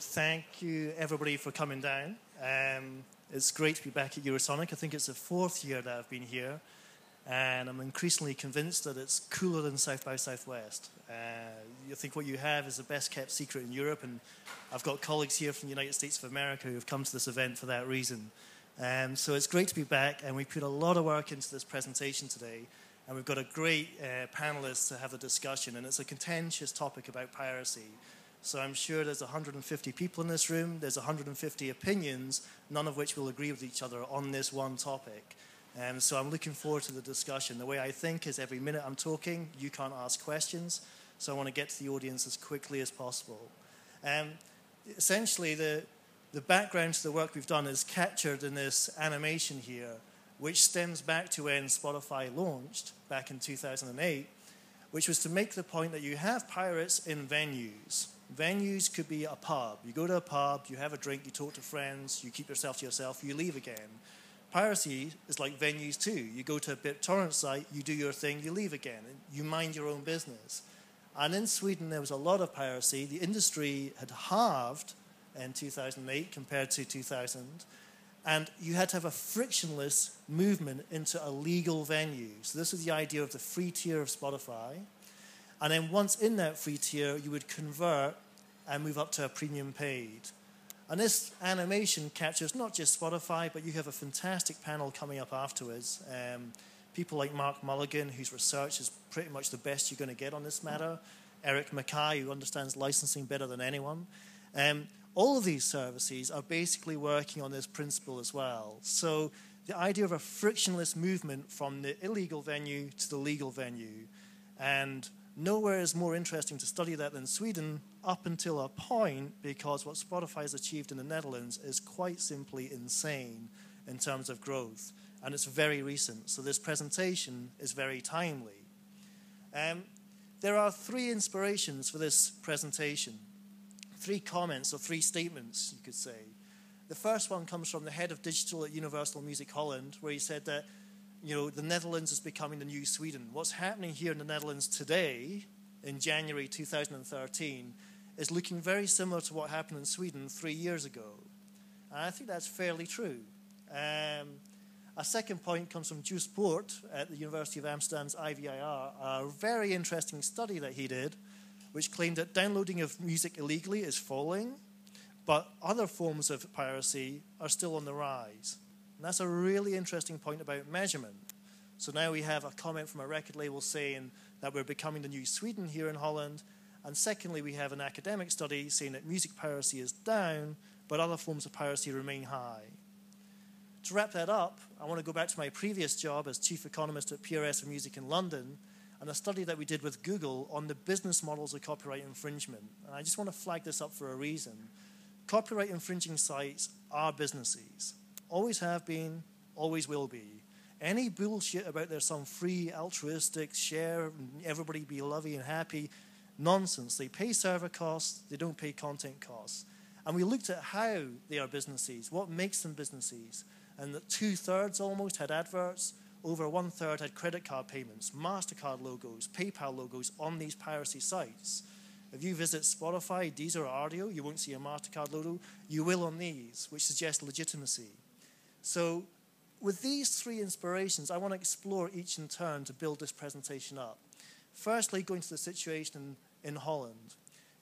thank you everybody for coming down. It's great to be back at Eurosonic. I think it's the fourth year that I've been here, and I'm increasingly convinced that it's cooler than South by Southwest. I think what you have is the best kept secret in Europe, and I've got colleagues here from the United States of America who have come to this event for that reason. So it's great to be back, and we put a lot of work into this presentation today, and we've got a great panelists to have a discussion, and it's a contentious topic about piracy. So I'm sure there's 150 people in this room, there's 150 opinions, none of which will agree with each other on this one topic. So I'm looking forward to the discussion. The way I think is every minute I'm talking, you can't ask questions, so I want to get to the audience as quickly as possible. Essentially, the background to the work we've done is captured in this animation here, which stems back to when Spotify launched back in 2008, which was to make the point that you have pirates in venues. Venues could be a pub. You go to a pub, you have a drink, you talk to friends, you keep yourself to yourself, you leave again. Piracy is like venues too. You go to a BitTorrent site, you do your thing, you leave again. You mind your own business. And in Sweden, there was a lot of piracy. The industry had halved in 2008 compared to 2000. And you had to have a frictionless movement into a legal venue. So this was the idea of the free tier of Spotify. And then once in that free tier, you would convert and move up to a premium paid. And this animation captures not just Spotify, but you have a fantastic panel coming up afterwards. People like Mark Mulligan, whose research is pretty much the best you're going to get on this matter. Eric McKay, who understands licensing better than anyone. All of these services are basically working on this principle as well. So the idea of a frictionless movement from the illegal venue to the legal venue. And nowhere is more interesting to study that than Sweden up until a point, because what Spotify has achieved in the Netherlands is quite simply insane in terms of growth. And it's very recent, so this presentation is very timely. There are three inspirations for this presentation. Three comments or three statements, you could say. The first one comes from the head of digital at Universal Music Holland, where he said that, you know, the Netherlands is becoming the new Sweden. What's happening here in the Netherlands today, in January 2013, is looking very similar to what happened in Sweden 3 years ago. And I think that's fairly true. A second point comes from Jus Poort at the University of Amsterdam's IVIR, a very interesting study that he did, which claimed that downloading of music illegally is falling, but other forms of piracy are still on the rise. And that's a really interesting point about measurement. So now we have a comment from a record label saying that we're becoming the new Sweden here in Holland, and secondly, we have an academic study saying that music piracy is down, but other forms of piracy remain high. To wrap that up, I want to go back to my previous job as chief economist at PRS for Music in London, and a study that we did with Google on the business models of copyright infringement. And I just want to flag this up for a reason. Copyright infringing sites are businesses. Always have been, always will be. Any bullshit about there's some free, altruistic share, everybody be lovey and happy, nonsense. They pay server costs, they don't pay content costs. And we looked at how they are businesses, what makes them businesses, and that 2/3 almost had adverts, over 1/3 had credit card payments, Mastercard logos, PayPal logos on these piracy sites. If you visit Spotify, Deezer, or Rdio, you won't see a Mastercard logo. You will on these, which suggests legitimacy. So with these three inspirations, I want to explore each in turn to build this presentation up. Firstly, going to the situation in Holland.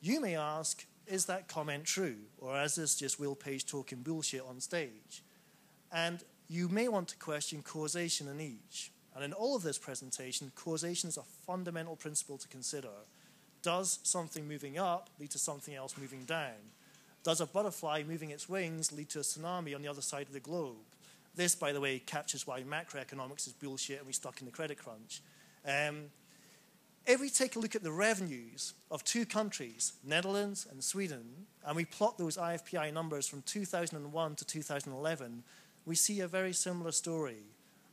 You may ask, is that comment true? Or is this just Will Page talking bullshit on stage? And you may want to question causation in each. And in all of this presentation, causation is a fundamental principle to consider. Does something moving up lead to something else moving down? Does a butterfly moving its wings lead to a tsunami on the other side of the globe? This, by the way, captures why macroeconomics is bullshit and we're stuck in the credit crunch. If we take a look at the revenues of two countries, Netherlands and Sweden, and we plot those IFPI numbers from 2001 to 2011, we see a very similar story.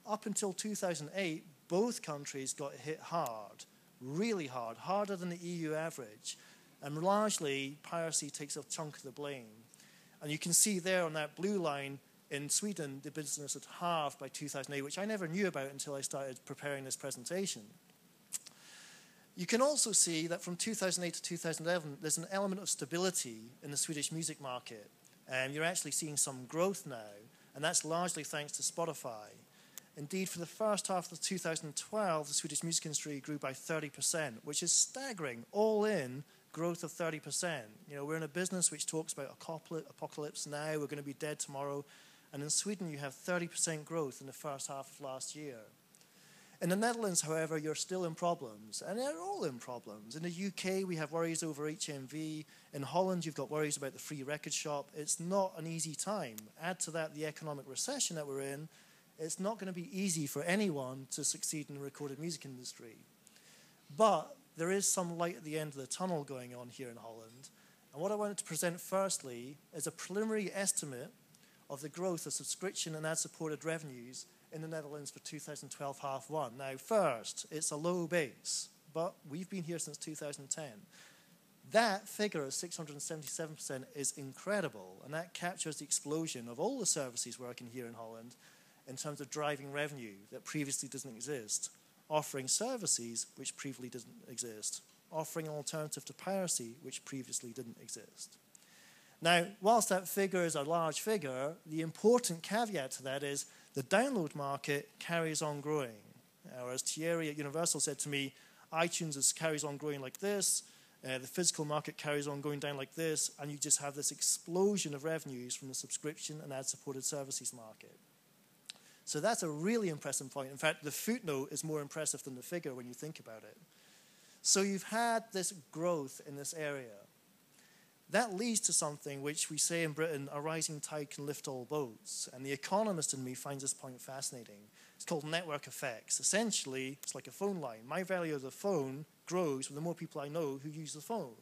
Up until 2008, both countries got hit hard, really hard, harder than the EU average, and largely piracy takes a chunk of the blame. And you can see there on that blue line, in Sweden, the business had halved by 2008, which I never knew about until I started preparing this presentation. You can also see that from 2008 to 2011, there's an element of stability in the Swedish music market. You're actually seeing some growth now, and that's largely thanks to Spotify. Indeed, for the first half of 2012, the Swedish music industry grew by 30%, which is staggering, all in growth of 30%. You know, we're in a business which talks about apocalypse now, we're going to be dead tomorrow, and in Sweden you have 30% growth in the first half of last year. In the Netherlands, however, you're still in problems, and they're all in problems. In the UK, we have worries over HMV. In Holland, you've got worries about the free record shop. It's not an easy time. Add to that the economic recession that we're in. It's not going to be easy for anyone to succeed in the recorded music industry. But there is some light at the end of the tunnel going on here in Holland. And what I wanted to present firstly is a preliminary estimate of the growth of subscription and ad-supported revenues in the Netherlands for 2012 half one. Now first, it's a low base, but we've been here since 2010. That figure of 677% is incredible, and that captures the explosion of all the services working here in Holland in terms of driving revenue that previously doesn't exist, offering services which previously didn't exist, offering an alternative to piracy which previously didn't exist. Now, whilst that figure is a large figure, the important caveat to that is the download market carries on growing. Or as Thierry at Universal said to me, iTunes carries on growing like this, the physical market carries on going down like this, and you just have this explosion of revenues from the subscription and ad-supported services market. So that's a really impressive point. In fact, the footnote is more impressive than the figure when you think about it. So you've had this growth in this area. That leads to something which we say in Britain, a rising tide can lift all boats. And the economist in me finds this point fascinating. It's called network effects. Essentially, it's like a phone line. My value of the phone grows with the more people I know who use the phone.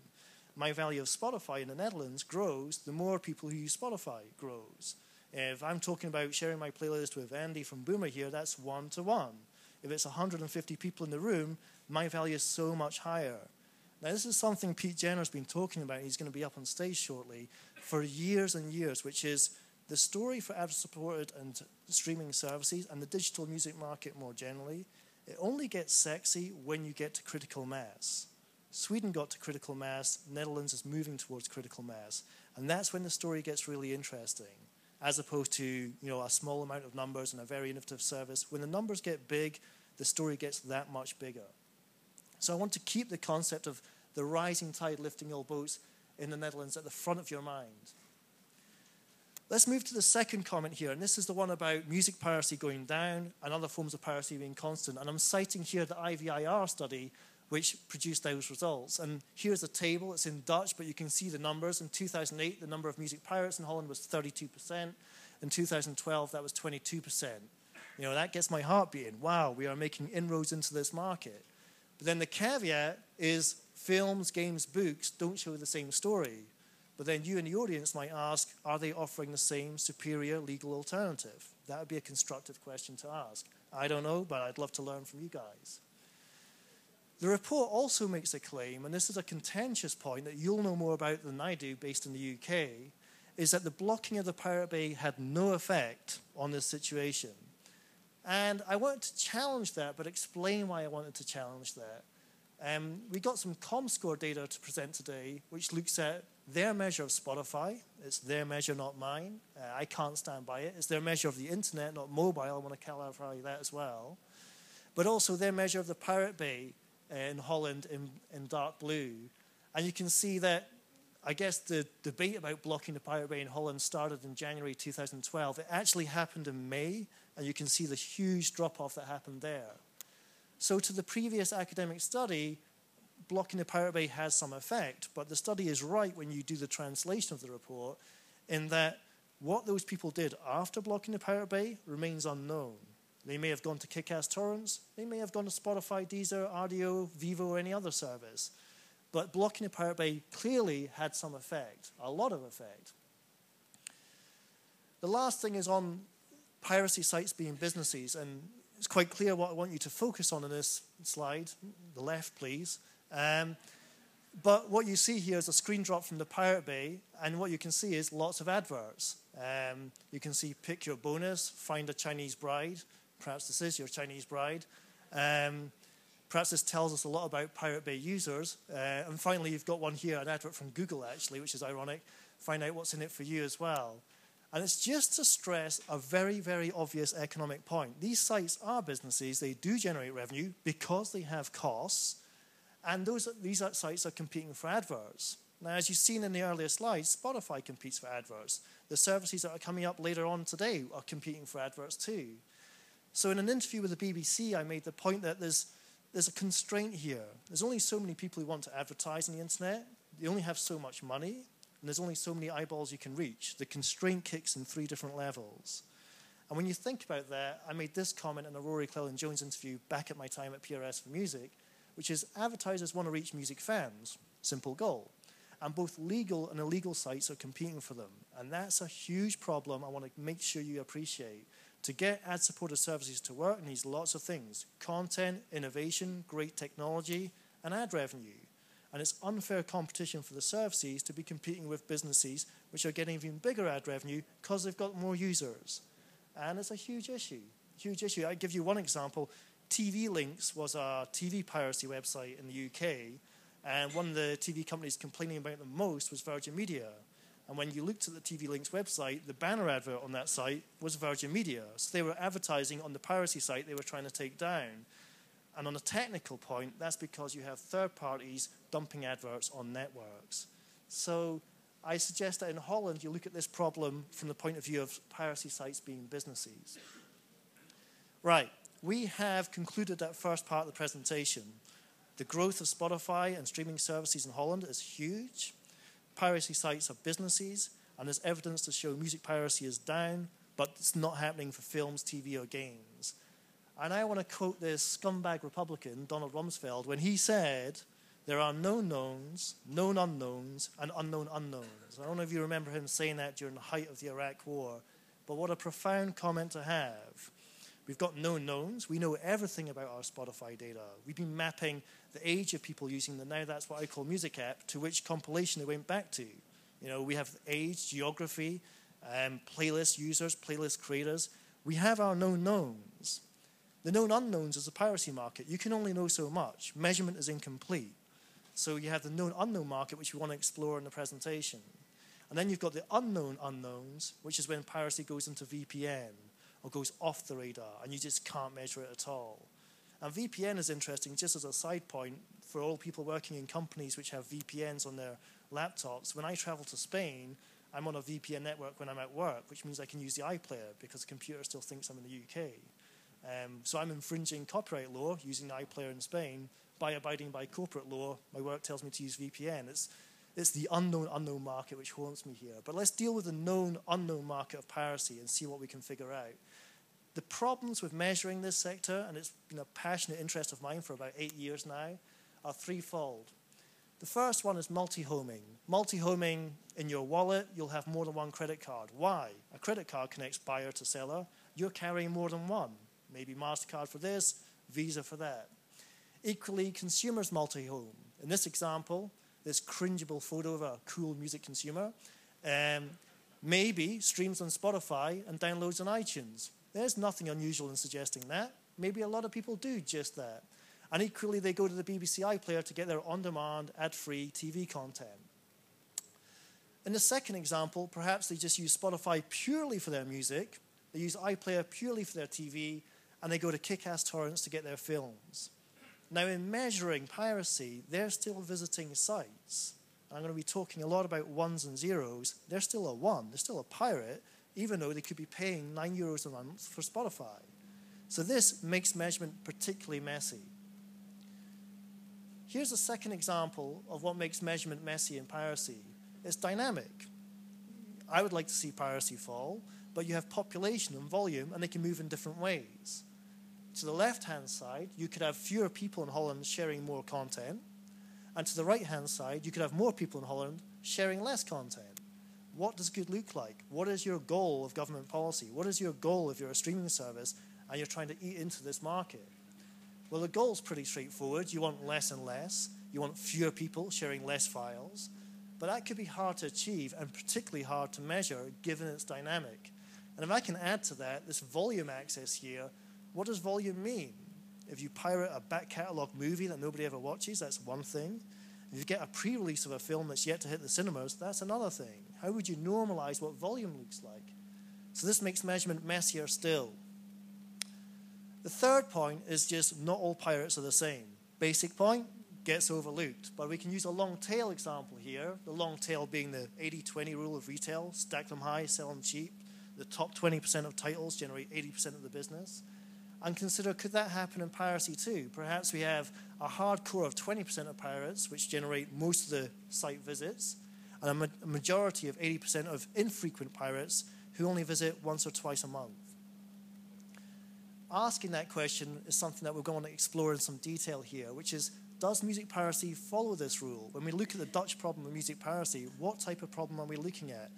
My value of Spotify in the Netherlands grows, the more people who use Spotify grows. If I'm talking about sharing my playlist with Andy from Boomer here, that's one-to-one. If it's 150 people in the room, my value is so much higher. Now, this is something Pete Jenner's been talking about, and he's going to be up on stage shortly, for years and years, which is the story for ad-supported and streaming services and the digital music market more generally. It only gets sexy when you get to critical mass. Sweden got to critical mass. Netherlands is moving towards critical mass. And that's when the story gets really interesting, as opposed to, you know, a small amount of numbers and a very innovative service. When the numbers get big, the story gets that much bigger. So I want to keep the concept of the rising tide lifting all boats in the Netherlands at the front of your mind. Let's move to the second comment here, and this is the one about music piracy going down and other forms of piracy being constant. And I'm citing here the IVIR study, which produced those results. And here's a table, it's in Dutch, but you can see the numbers. In 2008, the number of music pirates in Holland was 32%. In 2012, that was 22%. You know, that gets my heart beating. Wow, we are making inroads into this market. But then the caveat is films, games, books don't show the same story. But then you in the audience might ask, are they offering the same superior legal alternative? That would be a constructive question to ask. I don't know, but I'd love to learn from you guys. The report also makes a claim, and this is a contentious point that you'll know more about than I do based in the UK, is that the blocking of the Pirate Bay had no effect on this situation. And I wanted to challenge that, but explain why I wanted to challenge that. We got some ComScore data to present today, which looks at their measure of Spotify. It's their measure, not mine. I can't stand by it. It's their measure of the internet, not mobile. I want to clarify that as well. But also their measure of the Pirate Bay in Holland in dark blue. And you can see that, I guess, the debate about blocking the Pirate Bay in Holland started in January 2012. It actually happened in May, and you can see the huge drop-off that happened there. So to the previous academic study, blocking the Pirate Bay has some effect, but the study is right when you do the translation of the report, in that what those people did after blocking the Pirate Bay remains unknown. They may have gone to Kickass Torrents. They may have gone to Spotify, Deezer, Rdio, Vevo, or any other service. But blocking the Pirate Bay clearly had some effect, a lot of effect. The last thing is on piracy sites being businesses. And it's quite clear what I want you to focus on in this slide. The left, please. But what you see here is a screen drop from the Pirate Bay, and what you can see is lots of adverts. You can see pick your bonus, find a Chinese bride. Perhaps this is your Chinese bride. Perhaps this tells us a lot about Pirate Bay users. And finally, you've got one here, an advert from Google, actually, which is ironic. Find out what's in it for you as well. And it's just to stress a very, very obvious economic point. These sites are businesses. They do generate revenue because they have costs. And these sites are competing for adverts. Now, as you've seen in the earlier slides, Spotify competes for adverts. The services that are coming up later on today are competing for adverts too. So in an interview with the BBC, I made the point that there's a constraint here. There's only so many people who want to advertise on the internet. They only have so much money, and there's only so many eyeballs you can reach. The constraint kicks in three different levels. And when you think about that, I made this comment in a Rory Llewellyn-Jones interview back at my time at PRS for Music, which is advertisers want to reach music fans. Simple goal. And both legal and illegal sites are competing for them. And that's a huge problem I want to make sure you appreciate. To get ad-supported services to work needs lots of things. Content, innovation, great technology, and ad revenue. And it's unfair competition for the services to be competing with businesses which are getting even bigger ad revenue because they've got more users. And it's a huge issue. Huge issue. I'll give you one example. TV Links was a TV piracy website in the UK, and one of the TV companies complaining about the most was Virgin Media. And when you looked at the TV Links website, the banner advert on that site was Virgin Media. So they were advertising on the piracy site they were trying to take down. And on a technical point, that's because you have third parties dumping adverts on networks. So I suggest that in Holland, you look at this problem from the point of view of piracy sites being businesses. Right. We have concluded that first part of the presentation. The growth of Spotify and streaming services in Holland is huge. Piracy sites are businesses, and there's evidence to show music piracy is down, but it's not happening for films, TV, or games. And I want to quote this scumbag Republican, Donald Rumsfeld, when he said, there are known knowns, known unknowns, and unknown unknowns. I don't know if you remember him saying that during the height of the Iraq War, but what a profound comment to have. We've got known knowns. We know everything about our Spotify data. We've been mapping the age of people using the Now That's What I Call Music app to which compilation they went back to. You know, we have age, geography, playlist users, playlist creators. We have our known knowns. The known unknowns is the piracy market. You can only know so much. Measurement is incomplete. So you have the known unknown market, which we want to explore in the presentation. And then you've got the unknown unknowns, which is when piracy goes into VPN. Or goes off the radar, and you just can't measure it at all. And VPN is interesting, just as a side point, for all people working in companies which have VPNs on their laptops. When I travel to Spain, I'm on a VPN network when I'm at work, which means I can use the iPlayer, because the computer still thinks I'm in the UK. So I'm infringing copyright law, using the iPlayer in Spain. By abiding by corporate law, my work tells me to use VPN. It's the unknown, unknown market which haunts me here. But let's deal with the known, unknown market of piracy and see what we can figure out. The problems with measuring this sector, and it's been a passionate interest of mine for about 8 years now, are threefold. The first one is multi-homing. Multi-homing in your wallet, you'll have more than one credit card. Why? A credit card connects buyer to seller. You're carrying more than one. Maybe Mastercard for this, Visa for that. Equally, consumers multi-home. In this example, this cringeable photo of a cool music consumer, maybe streams on Spotify and downloads on iTunes. There's nothing unusual in suggesting that. Maybe a lot of people do just that. And equally, they go to the BBC iPlayer to get their on-demand, ad-free TV content. In the second example, perhaps they just use Spotify purely for their music, they use iPlayer purely for their TV, and they go to Kickass Torrents to get their films. Now, in measuring piracy, they're still visiting sites. I'm going to be talking a lot about ones and zeros. They're still a one. They're still a pirate, even though they could be paying €9 a month for Spotify. So this makes measurement particularly messy. Here's a second example of what makes measurement messy in piracy. It's dynamic. I would like to see piracy fall, but you have population and volume, and they can move in different ways. To the left-hand side, you could have fewer people in Holland sharing more content. And to the right-hand side, you could have more people in Holland sharing less content. What does good look like? What is your goal of government policy? What is your goal if you're a streaming service and you're trying to eat into this market? Well, the goal's pretty straightforward. You want less and less. You want fewer people sharing less files. But that could be hard to achieve and particularly hard to measure given its dynamic. And if I can add to that, this volume access here. What does volume mean? If you pirate a back catalogue movie that nobody ever watches, that's one thing. If you get a pre-release of a film that's yet to hit the cinemas, that's another thing. How would you normalize what volume looks like? So this makes measurement messier still. The third point is just not all pirates are the same. Basic point gets overlooked, but we can use a long tail example here, the long tail being the 80-20 rule of retail, stack them high, sell them cheap, the top 20% of titles generate 80% of the business, and consider could that happen in piracy too? Perhaps we have a hardcore of 20% of pirates, which generate most of the site visits, and a majority of 80% of infrequent pirates who only visit once or twice a month. Asking that question is something that we're going to explore in some detail here, which is, does music piracy follow this rule? When we look at the Dutch problem of music piracy, what type of problem are we looking at?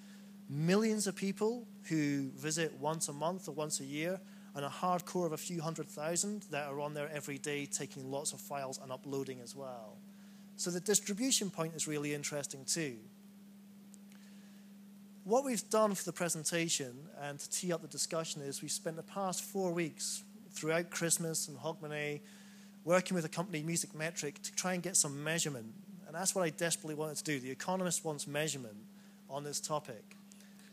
Millions of people who visit once a month or once a year, and a hardcore of a few 100,000 that are on there every day taking lots of files and uploading as well. So the distribution point is really interesting too. What we've done for the presentation and to tee up the discussion is we've spent the past 4 weeks throughout Christmas and Hogmanay working with the company Music Metric to try and get some measurement. And that's what I desperately wanted to do. The Economist wants measurement on this topic.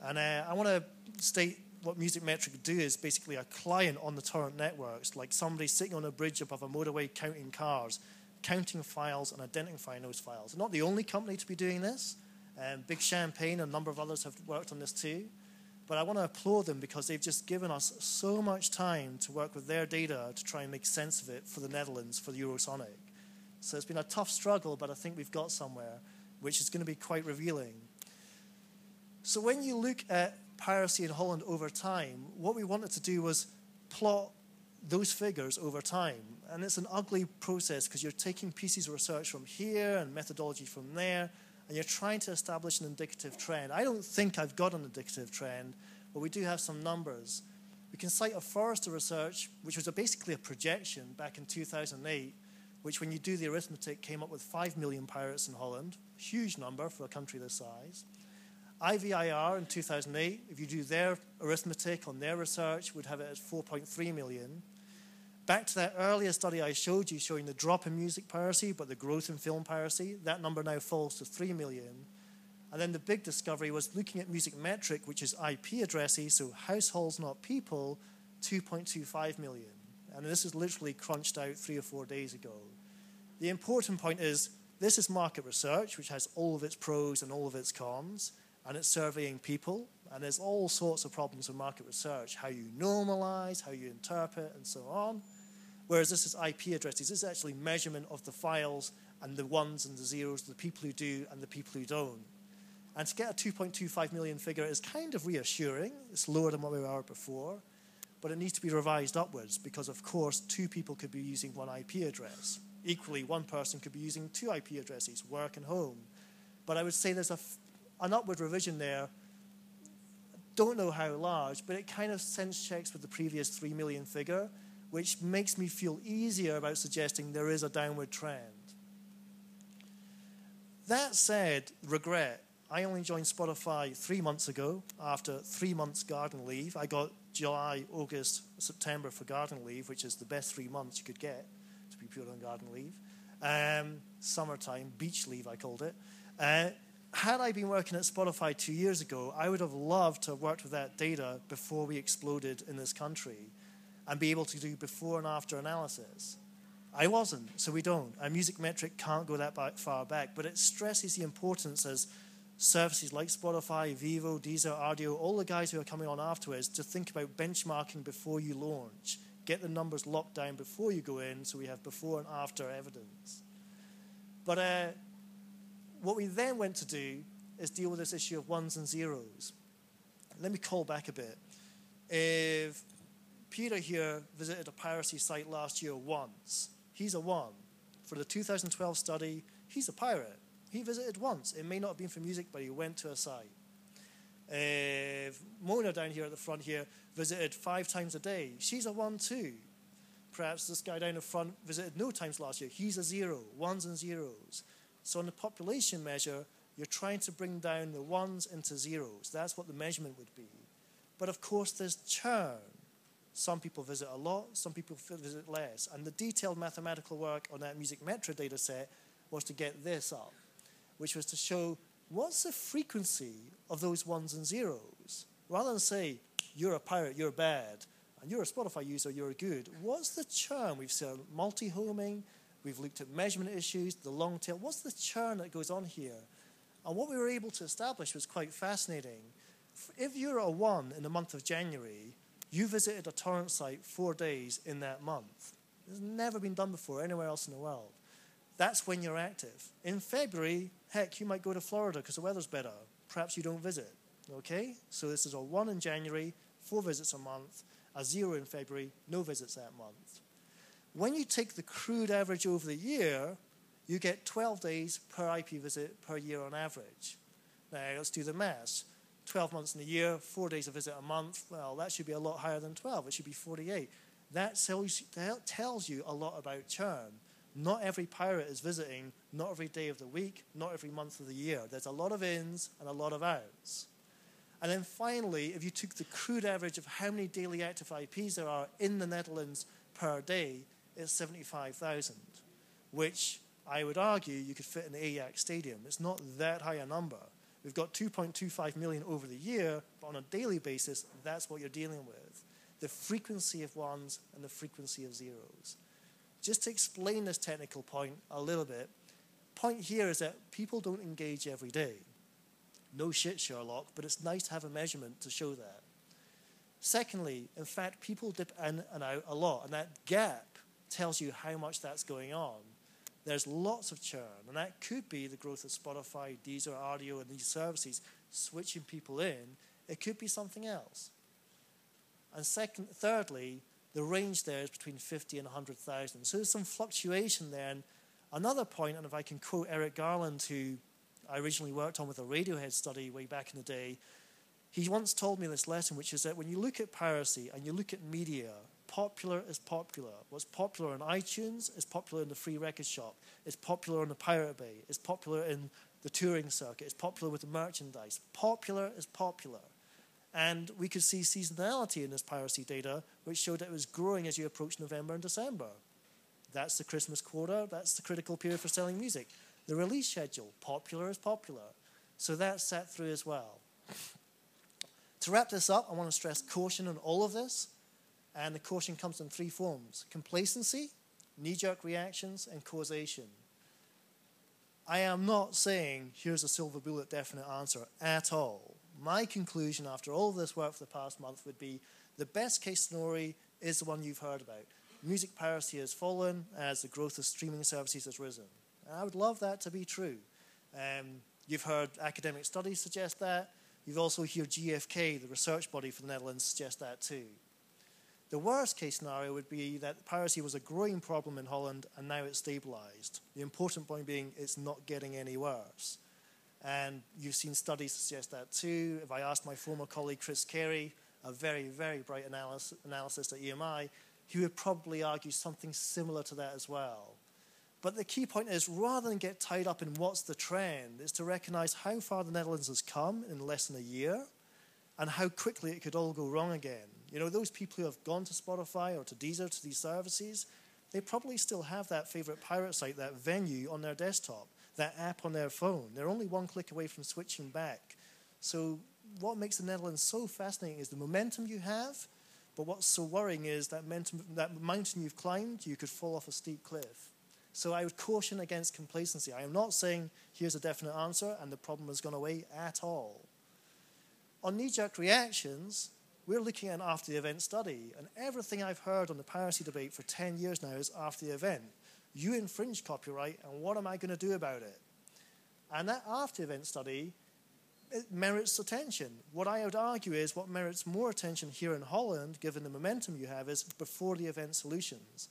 And I want to state what Music Metric do is basically a client on the torrent networks, like somebody sitting on a bridge above a motorway counting cars, counting files and identifying those files. They're not the only company to be doing this. Big Champagne and a number of others have worked on this too. But I want to applaud them because they've just given us so much time to work with their data to try and make sense of it for the Netherlands, for the Eurosonic. So it's been a tough struggle, but I think we've got somewhere, which is going to be quite revealing. So when you look at piracy in Holland over time, what we wanted to do was plot those figures over time. And it's an ugly process because you're taking pieces of research from here and methodology from there, and you're trying to establish an indicative trend. I don't think I've got an indicative trend, but we do have some numbers. We can cite a Forrester research, which was basically a projection back in 2008, which when you do the arithmetic came up with 5 million pirates in Holland, huge number for a country this size. IVIR in 2008, if you do their arithmetic on their research, would have it at 4.3 million. Back to that earlier study I showed you showing the drop in music piracy but the growth in film piracy, that number now falls to 3 million. And then the big discovery was looking at Music Metric, which is IP addresses, so households not people, 2.25 million. And this is literally crunched out 3 or 4 days ago. The important point is this is market research, which has all of its pros and all of its cons, and it's surveying people, and there's all sorts of problems with market research, how you normalize, how you interpret, and so on. Whereas this is IP addresses. This is actually measurement of the files and the ones and the zeros, the people who do and the people who don't. And to get a 2.25 million figure is kind of reassuring. It's lower than what we were before, but it needs to be revised upwards because, of course, 2 people could be using 1 IP address. Equally, 1 person could be using 2 IP addresses, work and home. But I would say there's an upward revision there. Don't know how large, but it kind of sense checks with the previous 3 million figure, which makes me feel easier about suggesting there is a downward trend. That said, regret. I only joined Spotify 3 months ago after 3 months garden leave. I got July, August, September for garden leave, which is the best 3 months you could get to be pure on garden leave. Summertime, beach leave I called it. Had I been working at Spotify 2 years ago, I would have loved to have worked with that data before we exploded in this country and be able to do before and after analysis. I wasn't, so we don't. Our Music Metric can't go that far back, but it stresses the importance as services like Spotify, Vevo, Deezer, Rdio, all the guys who are coming on afterwards to think about benchmarking before you launch. Get the numbers locked down before you go in so we have before and after evidence. But what we then went to do is deal with this issue of ones and zeros. Let me call back a bit. If Peter here visited a piracy site last year once, he's a 1. For the 2012 study, he's a pirate. He visited once. It may not have been for music, but he went to a site. If Mona down here at the front here visited 5 times a day, she's a 1 too. Perhaps this guy down the front visited no times last year. He's a 0. Ones and zeros. So on the population measure, you're trying to bring down the ones into zeros. That's what the measurement would be. But of course, there's churn. Some people visit a lot, some people visit less. And the detailed mathematical work on that Music Metric data set was to get this up, which was to show what's the frequency of those ones and zeros. Rather than say, you're a pirate, you're bad, and you're a Spotify user, you're good, what's the churn? We've seen multi-homing, we've looked at measurement issues, the long tail. What's the churn that goes on here? And what we were able to establish was quite fascinating. If you're a 1 in the month of January, you visited a torrent site 4 days in that month. It's never been done before anywhere else in the world. That's when you're active. In February, heck, you might go to Florida because the weather's better. Perhaps you don't visit, okay? So this is a 1 in January, 4 visits a month, a 0 in February, no visits that month. When you take the crude average over the year, you get 12 days per IP visit per year on average. Now, let's do the maths. 12 months in a year, 4 days a visit a month, well, that should be a lot higher than 12. It should be 48. That tells you a lot about churn. Not every pirate is visiting, not every day of the week, not every month of the year. There's a lot of ins and a lot of outs. And then finally, if you took the crude average of how many daily active IPs there are in the Netherlands per day, it's 75,000, which I would argue you could fit in the Ajax Stadium. It's not that high a number. We've got 2.25 million over the year, but on a daily basis, that's what you're dealing with. The frequency of ones and the frequency of zeros. Just to explain this technical point a little bit, point here is that people don't engage every day. No shit, Sherlock, but it's nice to have a measurement to show that. Secondly, in fact, people dip in and out a lot, and that gap tells you how much that's going on. There's lots of churn, and that could be the growth of Spotify, Deezer, Rdio, and these services switching people in. It could be something else. And thirdly, the range there is between 50 and 100,000. So there's some fluctuation there. And another point, and if I can quote Eric Garland, who I originally worked on with a Radiohead study way back in the day, he once told me this lesson, which is that when you look at piracy and you look at media, popular is popular. What's popular on iTunes is popular in the free record shop. It's popular on the Pirate Bay. It's popular in the touring circuit. It's popular with the merchandise. Popular is popular. And we could see seasonality in this piracy data, which showed that it was growing as you approach November and December. That's the Christmas quarter. That's the critical period for selling music. The release schedule, popular is popular. So that's sat through as well. To wrap this up, I want to stress caution on all of this. And the caution comes in 3 forms: complacency, knee-jerk reactions, and causation. I am not saying here's a silver bullet definite answer at all. My conclusion after all this work for the past month would be the best case scenario is the one you've heard about. Music piracy has fallen as the growth of streaming services has risen. And I would love that to be true. You've heard academic studies suggest that. You've also heard GfK, the research body for the Netherlands, suggest that too. The worst case scenario would be that piracy was a growing problem in Holland and now it's stabilised. The important point being it's not getting any worse. And you've seen studies suggest that too. If I asked my former colleague Chris Carey, a very, very bright analysis at EMI, he would probably argue something similar to that as well. But the key point is rather than get tied up in what's the trend, it's to recognise how far the Netherlands has come in less than a year and how quickly it could all go wrong again. You know, those people who have gone to Spotify or to Deezer, to these services, they probably still have that favorite pirate site, that venue on their desktop, that app on their phone. They're only 1 click away from switching back. So what makes the Netherlands so fascinating is the momentum you have, but what's so worrying is that mountain you've climbed, you could fall off a steep cliff. So I would caution against complacency. I am not saying here's a definite answer and the problem has gone away at all. On knee-jerk reactions, we're looking at an after-the-event study, and everything I've heard on the piracy debate for 10 years now is after the event. You infringe copyright, and what am I going to do about it? And that after-the-event study, it merits attention. What I would argue is what merits more attention here in Holland, given the momentum you have, is before-the-event solutions.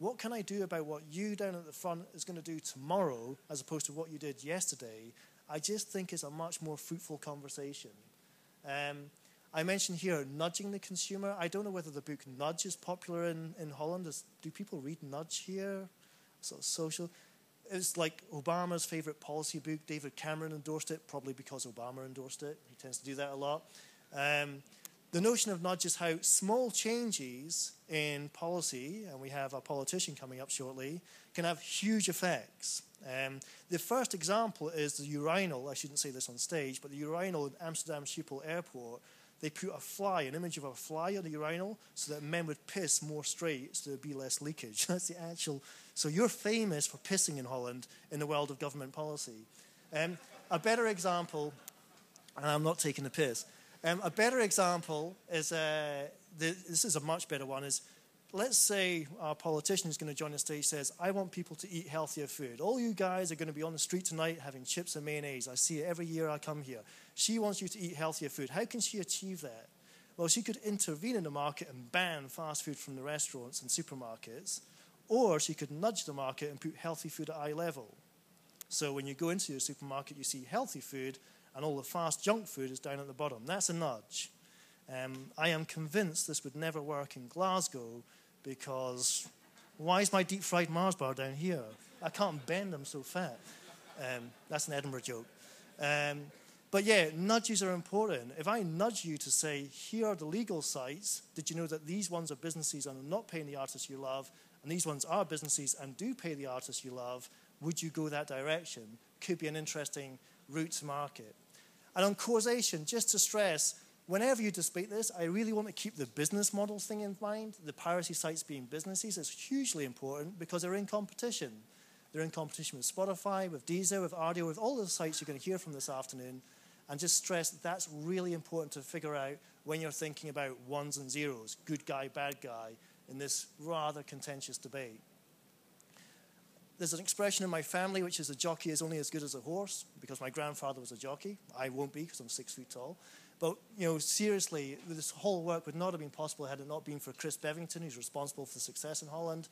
What can I do about what you down at the front is going to do tomorrow as opposed to what you did yesterday? I just think it's a much more fruitful conversation. I mentioned here nudging the consumer. I don't know whether the book Nudge is popular in Holland. Do people read Nudge here? Sort of social. It's like Obama's favorite policy book. David Cameron endorsed it, probably because Obama endorsed it. He tends to do that a lot. the notion of not just how small changes in policy, and we have our politician coming up shortly, can have huge effects. The first example is the urinal. I shouldn't say this on stage, but the urinal in Amsterdam Schiphol Airport, they put a fly, an image of a fly on the urinal so that men would piss more straight so there would be less leakage. That's the actual... So you're famous for pissing in Holland in the world of government policy. A better example, and I'm not taking the piss, a better example is, this is a much better one, is let's say our politician who's going to join the stage says, I want people to eat healthier food. All you guys are going to be on the street tonight having chips and mayonnaise. I see it every year I come here. She wants you to eat healthier food. How can she achieve that? Well, she could intervene in the market and ban fast food from the restaurants and supermarkets, or she could nudge the market and put healthy food at eye level. So when you go into your supermarket, you see healthy food, and all the fast junk food is down at the bottom. That's a nudge. I am convinced this would never work in Glasgow because why is my deep-fried Mars bar down here? I can't bend, I'm so fat. That's an Edinburgh joke. But yeah, nudges are important. If I nudge you to say, here are the legal sites, did you know that these ones are businesses and are not paying the artists you love, and these ones are businesses and do pay the artists you love, would you go that direction? Could be an interesting route to market. And on causation, just to stress, whenever you debate this, I really want to keep the business model thing in mind, the piracy sites being businesses is hugely important because they're in competition. They're in competition with Spotify, with Deezer, with Rdio, with all the sites you're going to hear from this afternoon, and just stress that's really important to figure out when you're thinking about ones and zeros, good guy, bad guy, in this rather contentious debate. There's an expression in my family, which is a jockey is only as good as a horse, because my grandfather was a jockey. I won't be, because I'm 6 feet tall. But, you know, seriously, this whole work would not have been possible had it not been for Chris Bevington, who's responsible for the success in Holland,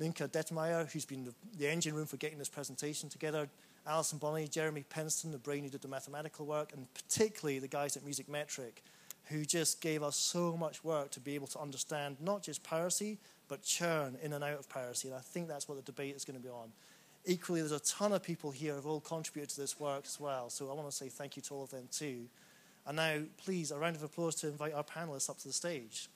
Nienke Detmeyer, who's been the engine room for getting this presentation together, Alison Bonney, Jeremy Penston, the brain who did the mathematical work, and particularly the guys at Music Metric, who just gave us so much work to be able to understand not just piracy, but churn in and out of piracy. And I think that's what the debate is going to be on. Equally, there's a ton of people here who've all contributed to this work as well. So I want to say thank you to all of them too. And now, please, a round of applause to invite our panelists up to the stage.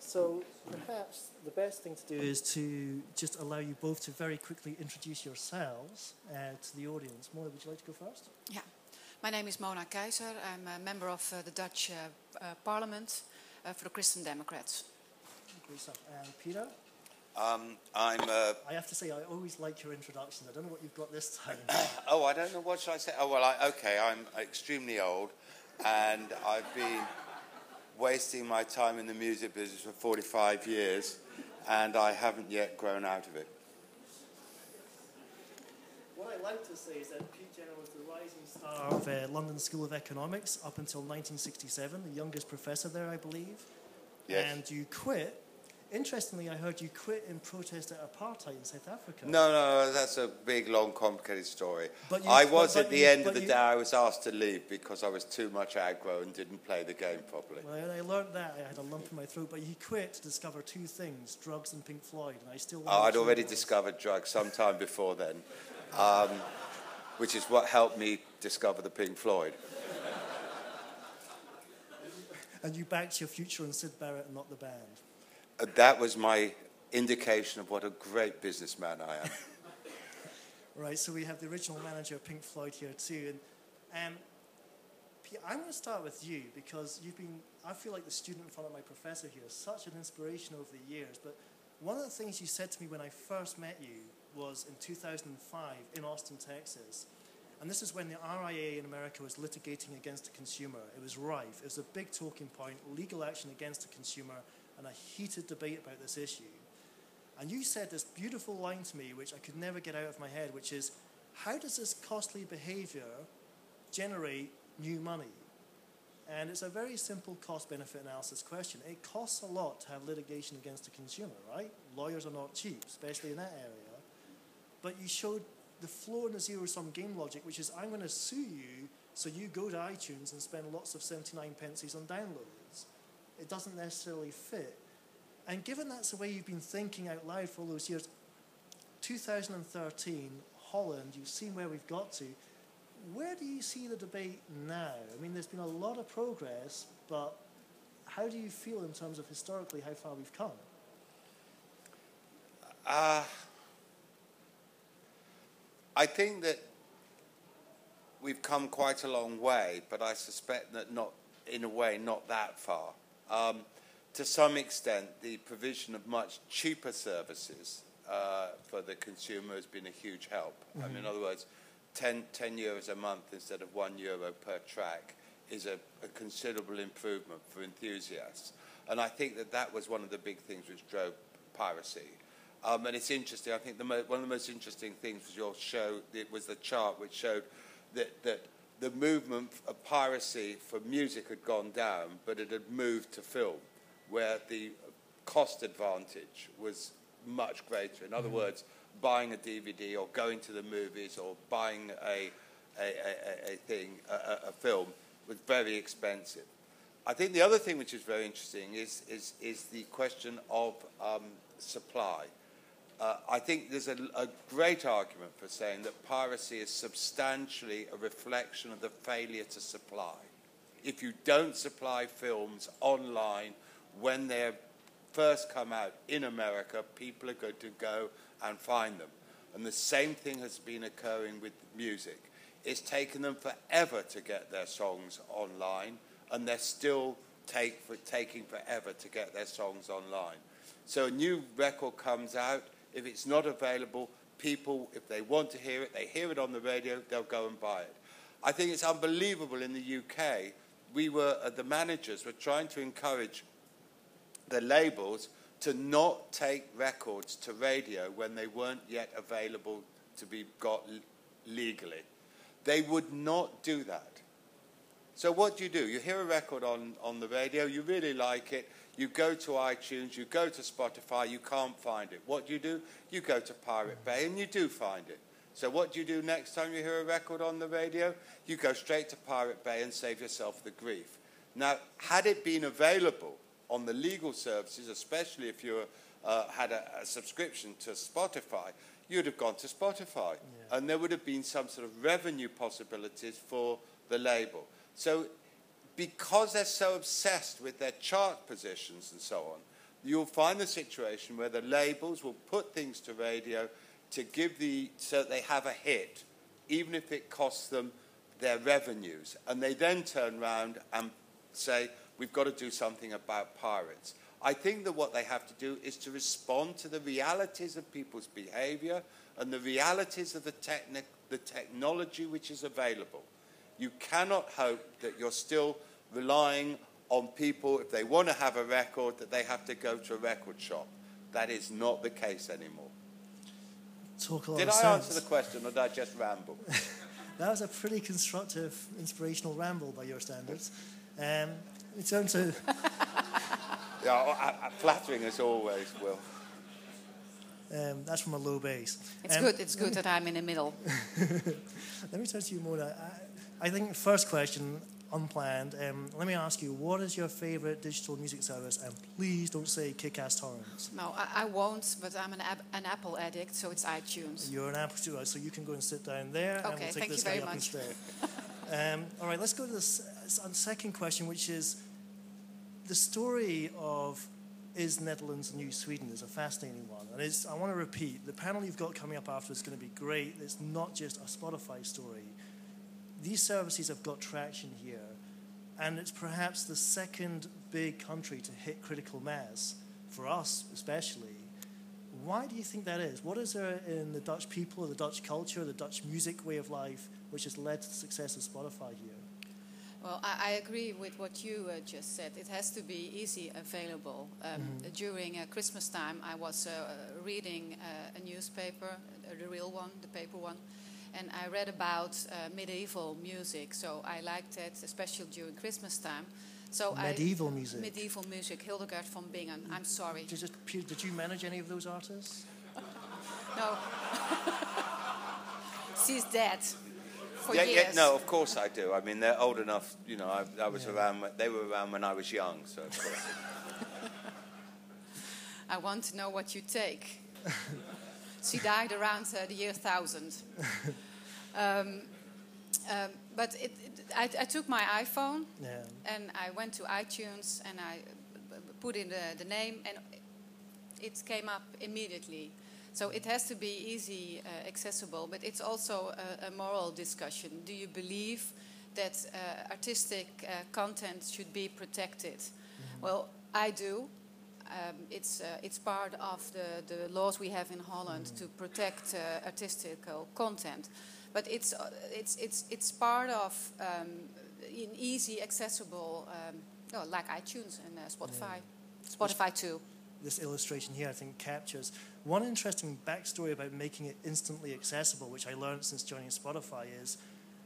So perhaps the best thing to do is to just allow you both to very quickly introduce yourselves to the audience. Mona, would you like to go first? Yeah. My name is Mona Keijzer. I'm a member of the Dutch Parliament for the Christian Democrats. And Peter? I have to say, I always like your introduction. I don't know what you've got this time. Oh, I don't know. What should I say? Oh, well, I'm extremely old, and I've been... wasting my time in the music business for 45 years, and I haven't yet grown out of it. What I like to say is that Pete Jenner was the rising star of London School of Economics up until 1967, the youngest professor there, I believe. Yes. And you quit. Interestingly, I heard you quit in protest at apartheid in South Africa. No, no, that's a big, long, complicated story. But you, at the end of the day, I was asked to leave because I was too much aggro and didn't play the game properly. Well, I learned that. I had a lump in my throat. But you quit to discover two things, drugs and Pink Floyd. And I still... Oh, I'd already discovered drugs sometime before then, which is what helped me discover the Pink Floyd. And you backed your future on Syd Barrett and not the band. That was my indication of what a great businessman I am. Right, so we have the original manager of Pink Floyd here too. And I'm going to start with you because you've been, I feel like the student in front of my professor here, such an inspiration over the years. But one of the things you said to me when I first met you was in 2005 in Austin, Texas. And this is when the RIA in America was litigating against the consumer. It was rife. It was a big talking point, legal action against the consumer, and a heated debate about this issue. And you said this beautiful line to me, which I could never get out of my head, which is, how does this costly behavior generate new money? And it's a very simple cost-benefit analysis question. It costs a lot to have litigation against the consumer, right? Lawyers are not cheap, especially in that area. But you showed the flow in a zero-sum game logic, which is I'm going to sue you so you go to iTunes and spend lots of 79 pences on downloads. It doesn't necessarily fit. And given that's the way you've been thinking out loud for all those years, 2013, Holland, you've seen where we've got to. Where do you see the debate now? I mean, there's been a lot of progress, but how do you feel in terms of historically how far we've come? I think that we've come quite a long way, but I suspect that not that far. To some extent, the provision of much cheaper services for the consumer has been a huge help. Mm-hmm. I mean, in other words, 10 euros a month instead of €1 per track is a considerable improvement for enthusiasts. And I think that that was one of the big things which drove piracy. And it's interesting, I think one of the most interesting things was your show, it was the chart which showed that the movement of piracy for music had gone down, but it had moved to film, where the cost advantage was much greater. In other words, buying a DVD or going to the movies or buying a film was very expensive. I think the other thing which is very interesting is the question of supply. I think there's a great argument for saying that piracy is substantially a reflection of the failure to supply. If you don't supply films online when they're first come out in America, people are going to go and find them. And the same thing has been occurring with music. It's taken them forever to get their songs online, and they're still taking forever to get their songs online. So a new record comes out. If it's not available, people, if they want to hear it, they hear it on the radio, they'll go and buy it. I think it's unbelievable in the UK. The managers were trying to encourage the labels to not take records to radio when they weren't yet available to be got legally. They would not do that. So what do? You hear a record on the radio, you really like it, you go to iTunes, you go to Spotify, you can't find it. What do? You go to Pirate Bay and you do find it. So what do you do next time you hear a record on the radio? You go straight to Pirate Bay and save yourself the grief. Now, had it been available on the legal services, especially if you had a subscription to Spotify, you'd have gone to Spotify. Yeah. And there would have been some sort of revenue possibilities for the label. So because they're so obsessed with their chart positions and so on, you'll find the situation where the labels will put things to radio to so that they have a hit, even if it costs them their revenues. And they then turn around and say, we've got to do something about pirates. I think that what they have to do is to respond to the realities of people's behavior and the realities of the technology which is available. You cannot hope that you're still relying on people, if they want to have a record, that they have to go to a record shop. That is not the case anymore. Did I answer the question or did I just ramble? That was a pretty constructive, inspirational ramble by your standards. It sounds so. Yeah, flattering as always, Will. That's from a low base. It's good that I'm in the middle. Let me turn to you, Mona. I think first question, unplanned. Let me ask you, what is your favourite digital music service? And please don't say Kickass Torrents. No, I won't, but I'm an Apple addict, so it's iTunes. You're an Apple addict, so you can go and sit down there. Okay, and we'll take this guy up instead. All right, let's go to this second question, which is the story of Is Netherlands New Sweden is a fascinating one. And I want to repeat, the panel you've got coming up after is going to be great. It's not just a Spotify story. These services have got traction here, and it's perhaps the second big country to hit critical mass, for us especially. Why do you think that is? What is there in the Dutch people, the Dutch culture, the Dutch music way of life, which has led to the success of Spotify here? Well, I agree with what you just said. It has to be easy available. During Christmas time, I was reading a newspaper, the real one, the paper one, and I read about medieval music. So I liked that, especially during Christmas time. So medieval music, Hildegard von Bingen. I'm sorry. Did you manage any of those artists? No. his dad for years. Yeah, no, of course I do. I mean, they're old enough. You know, I was around. They were around when I was young, so of course. I want to know what you take. She died around the year 1000. But I took my iPhone and I went to iTunes and I put in the name and it came up immediately. So it has to be easy, accessible, but it's also a moral discussion. Do you believe that artistic content should be protected? Mm-hmm. Well, I do. It's part of the laws we have in Holland to protect artistical content, but it's part of an easy, accessible, like iTunes and Spotify, Spotify too. This illustration here, I think, captures one interesting backstory about making it instantly accessible, which I learned since joining Spotify, is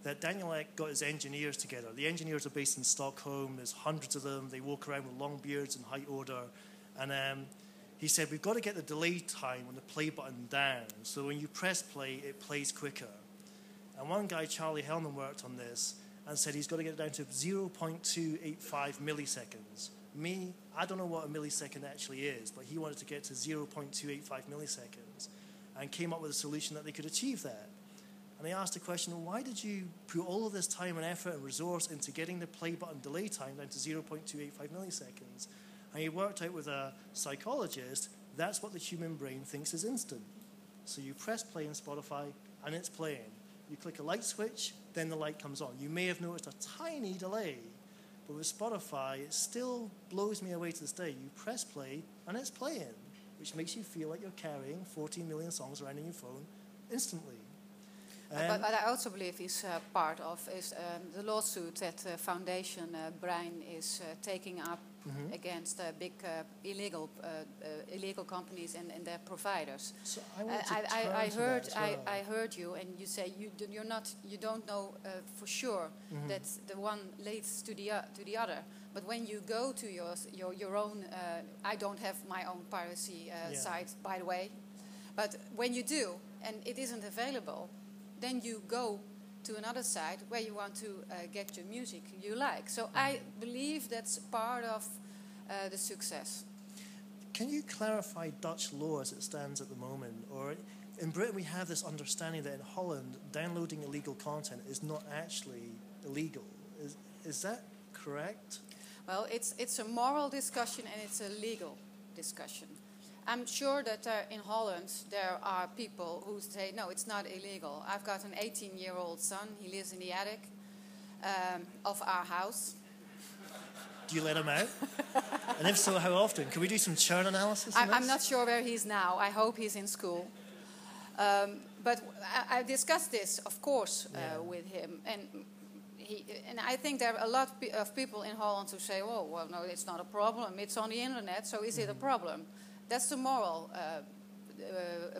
that Daniel Ek got his engineers together. The engineers are based in Stockholm. There's hundreds of them. They walk around with long beards and high order. And he said, we've got to get the delay time on the play button down. So when you press play, it plays quicker. And one guy, Charlie Hellman, worked on this and said he's got to get it down to 0.285 milliseconds. Me, I don't know what a millisecond actually is, but he wanted to get to 0.285 milliseconds and came up with a solution that they could achieve that. And they asked the question, why did you put all of this time and effort and resource into getting the play button delay time down to 0.285 milliseconds? And he worked out with a psychologist, that's what the human brain thinks is instant. So you press play in Spotify, and it's playing. You click a light switch, then the light comes on. You may have noticed a tiny delay, but with Spotify, it still blows me away to this day. You press play, and it's playing, which makes you feel like you're carrying 14 million songs around on your phone instantly. But I also believe is part of is the lawsuit that Foundation Brain is taking up against big illegal companies and their providers. So I heard you, and you say you don't know for sure that the one leads to the other. But when you go to your own, I don't have my own piracy site, by the way. But when you do, and it isn't available, then you go to another site where you want to get your music you like. So I believe that's part of the success. Can you clarify Dutch law as it stands at the moment? Or in Britain we have this understanding that in Holland downloading illegal content is not actually illegal. Is that correct? Well, it's a moral discussion and it's a legal discussion. I'm sure that in Holland there are people who say, no, it's not illegal. I've got an 18-year-old son. He lives in the attic of our house. Do you let him out? And if so, how often? Can we do some churn analysis? I'm not sure where he is now. I hope he's in school. But I discussed this, of course, with him. And I think there are a lot of people in Holland who say, oh, well, no, it's not a problem. It's on the internet, so is it a problem? That's the moral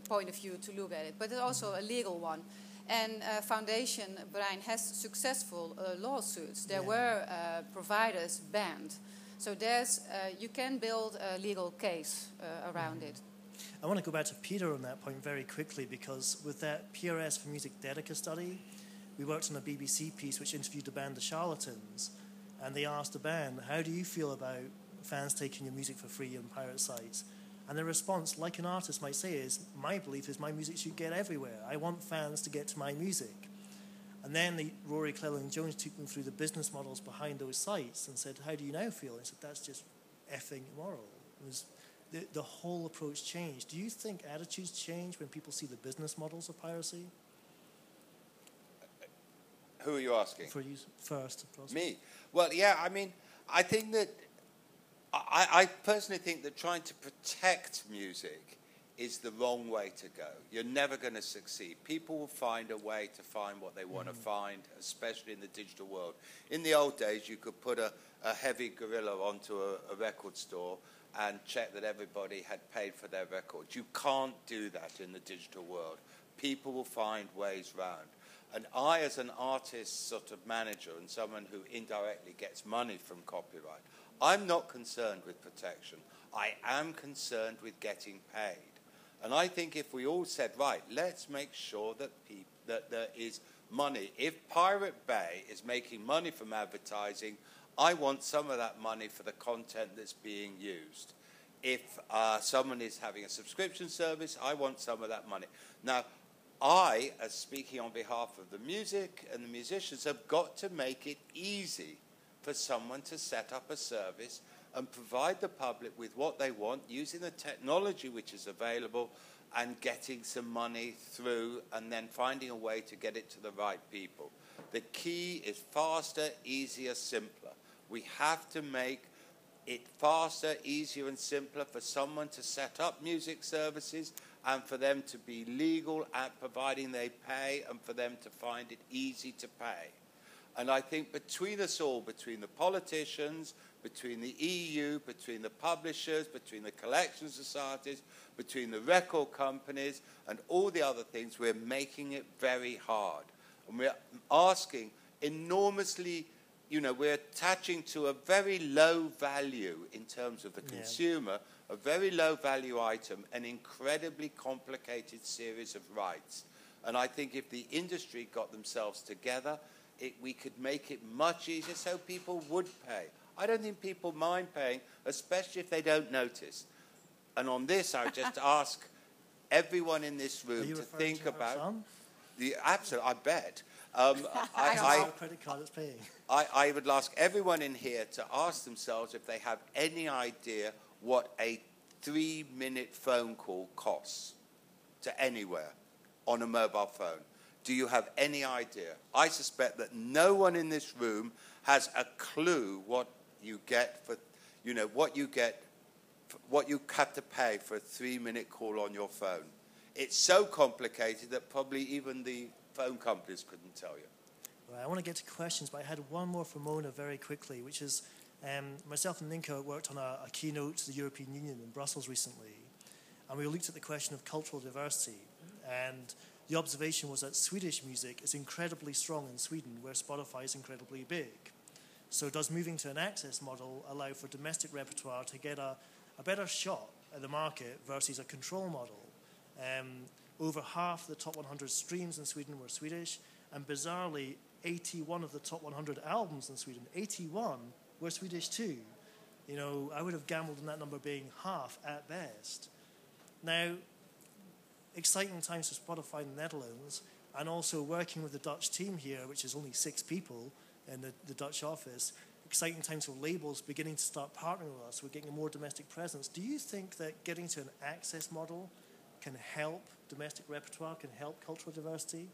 point of view to look at it, but it's also a legal one. And Foundation Brain has successful lawsuits. There were providers banned. So there's you can build a legal case around it. I want to go back to Peter on that point very quickly, because with that PRS for Music Dedica study, we worked on a BBC piece which interviewed the band The Charlatans, and they asked the band, how do you feel about fans taking your music for free on pirate sites? And the response, like an artist might say, is, my belief is my music should get everywhere. I want fans to get to my music. And then Rory Cleland-Jones took them through the business models behind those sites and said, how do you now feel? And he said, that's just effing immoral. It was the whole approach changed. Do you think attitudes change when people see the business models of piracy? Who are you asking? For you first, of course. Me? Well, yeah, I mean, I think that I personally think that trying to protect music is the wrong way to go. You're never going to succeed. People will find a way to find what they want to find, especially in the digital world. In the old days, you could put a heavy gorilla onto a record store and check that everybody had paid for their records. You can't do that in the digital world. People will find ways round. And I, as an artist sort of manager and someone who indirectly gets money from copyright, I'm not concerned with protection. I am concerned with getting paid. And I think if we all said, right, let's make sure that that there is money. If Pirate Bay is making money from advertising, I want some of that money for the content that's being used. If someone is having a subscription service, I want some of that money. Now, I, as speaking on behalf of the music and the musicians, have got to make it easy for someone to set up a service and provide the public with what they want using the technology which is available and getting some money through and then finding a way to get it to the right people. The key is faster, easier, simpler. We have to make it faster, easier, and simpler for someone to set up music services and for them to be legal at providing they pay and for them to find it easy to pay. And I think between us all, between the politicians, between the EU, between the publishers, between the collection societies, between the record companies, and all the other things, we're making it very hard. And we're asking enormously, you know, we're attaching to a very low value in terms of the consumer, a very low value item, an incredibly complicated series of rights. And I think if the industry got themselves together, we could make it much easier so people would pay. I don't think people mind paying, especially if they don't notice. And on this, I would just ask everyone in this room to think about... the absolute, I bet. I would ask everyone in here to ask themselves if they have any idea what a 3-minute phone call costs to anywhere on a mobile phone. Do you have any idea? I suspect that no one in this room has a clue what you get for, you know, what you have to pay for a 3-minute call on your phone. It's so complicated that probably even the phone companies couldn't tell you. Right, I want to get to questions, but I had one more for Mona very quickly, which is myself and Ninka worked on a keynote to the European Union in Brussels recently, and we looked at the question of cultural diversity. And the observation was that Swedish music is incredibly strong in Sweden, where Spotify is incredibly big. So does moving to an access model allow for domestic repertoire to get a better shot at the market versus a control model? Over half the top 100 streams in Sweden were Swedish, and bizarrely, 81 of the top 100 albums in Sweden, 81, were Swedish too. You know, I would have gambled on that number being half at best. Now, exciting times for Spotify in the Netherlands, and also working with the Dutch team here, which is only 6 people in the Dutch office. Exciting times for labels beginning to start partnering with us. We're getting a more domestic presence. Do you think that getting to an access model can help domestic repertoire, can help cultural diversity?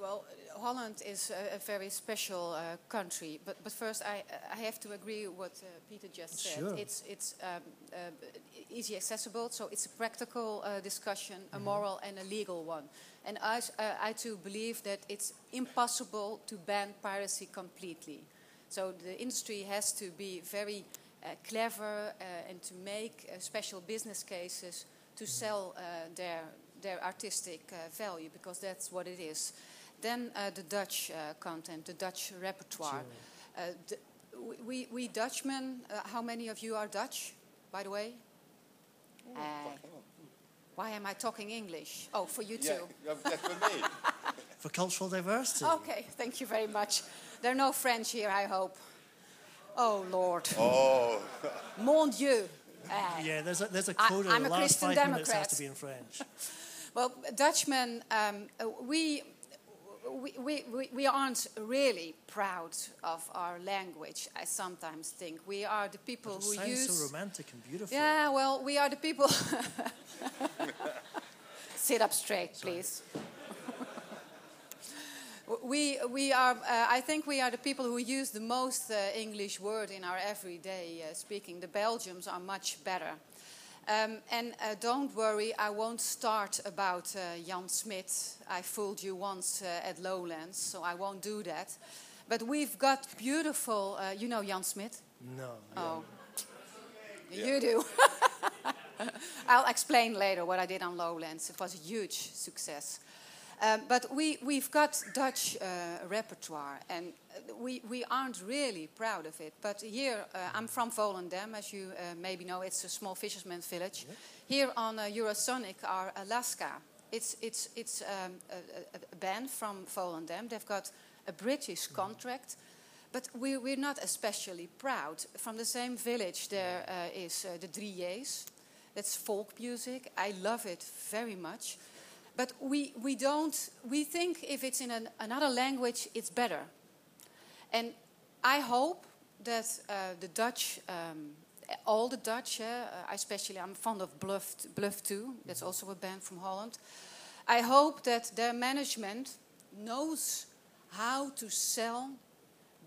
Well, Holland is a very special country, but first I have to agree with what Peter just said. Sure. It's easy accessible, so it's a practical discussion, a moral and a legal one. And I too believe that it's impossible to ban piracy completely. So the industry has to be very clever and to make special business cases to sell their artistic value, because that's what it is. Then the Dutch content, the Dutch repertoire. Sure. We Dutchmen, how many of you are Dutch, by the way? Oh, why am I talking English? Oh, for you too. Yeah, for me. For cultural diversity. Okay, thank you very much. There are no French here, I hope. Oh, Lord. Oh. Mon Dieu. Yeah, there's a code in the last 5 minutes has to be in French. Well, Dutchmen, we aren't really proud of our language, I sometimes think. We are the people who sounds use... so romantic and beautiful. Yeah, well, we are the people... Sit up straight, please. We are, I think we are the people who use the most English word in our everyday speaking. The Belgians are much better. And don't worry, I won't start about Jan Smit. I fooled you once at Lowlands, so I won't do that. But we've got beautiful... you know Jan Smit? No. Oh. Yeah. You do. I'll explain later what I did on Lowlands. It was a huge success. But we've got Dutch repertoire, and we aren't really proud of it. But here, I'm from Volendam, as you maybe know, it's a small fisherman's village. Yeah. Here on Eurosonic are Alaska It's a band from Volendam. They've got a British contract, but we're not especially proud. From the same village, there is the Drieërs. That's folk music. I love it very much, but we don't. We think if it's in another language, it's better. And I hope that the Dutch. All the Dutch, especially I'm fond of Bluff too. That's also a band from Holland. I hope that their management knows how to sell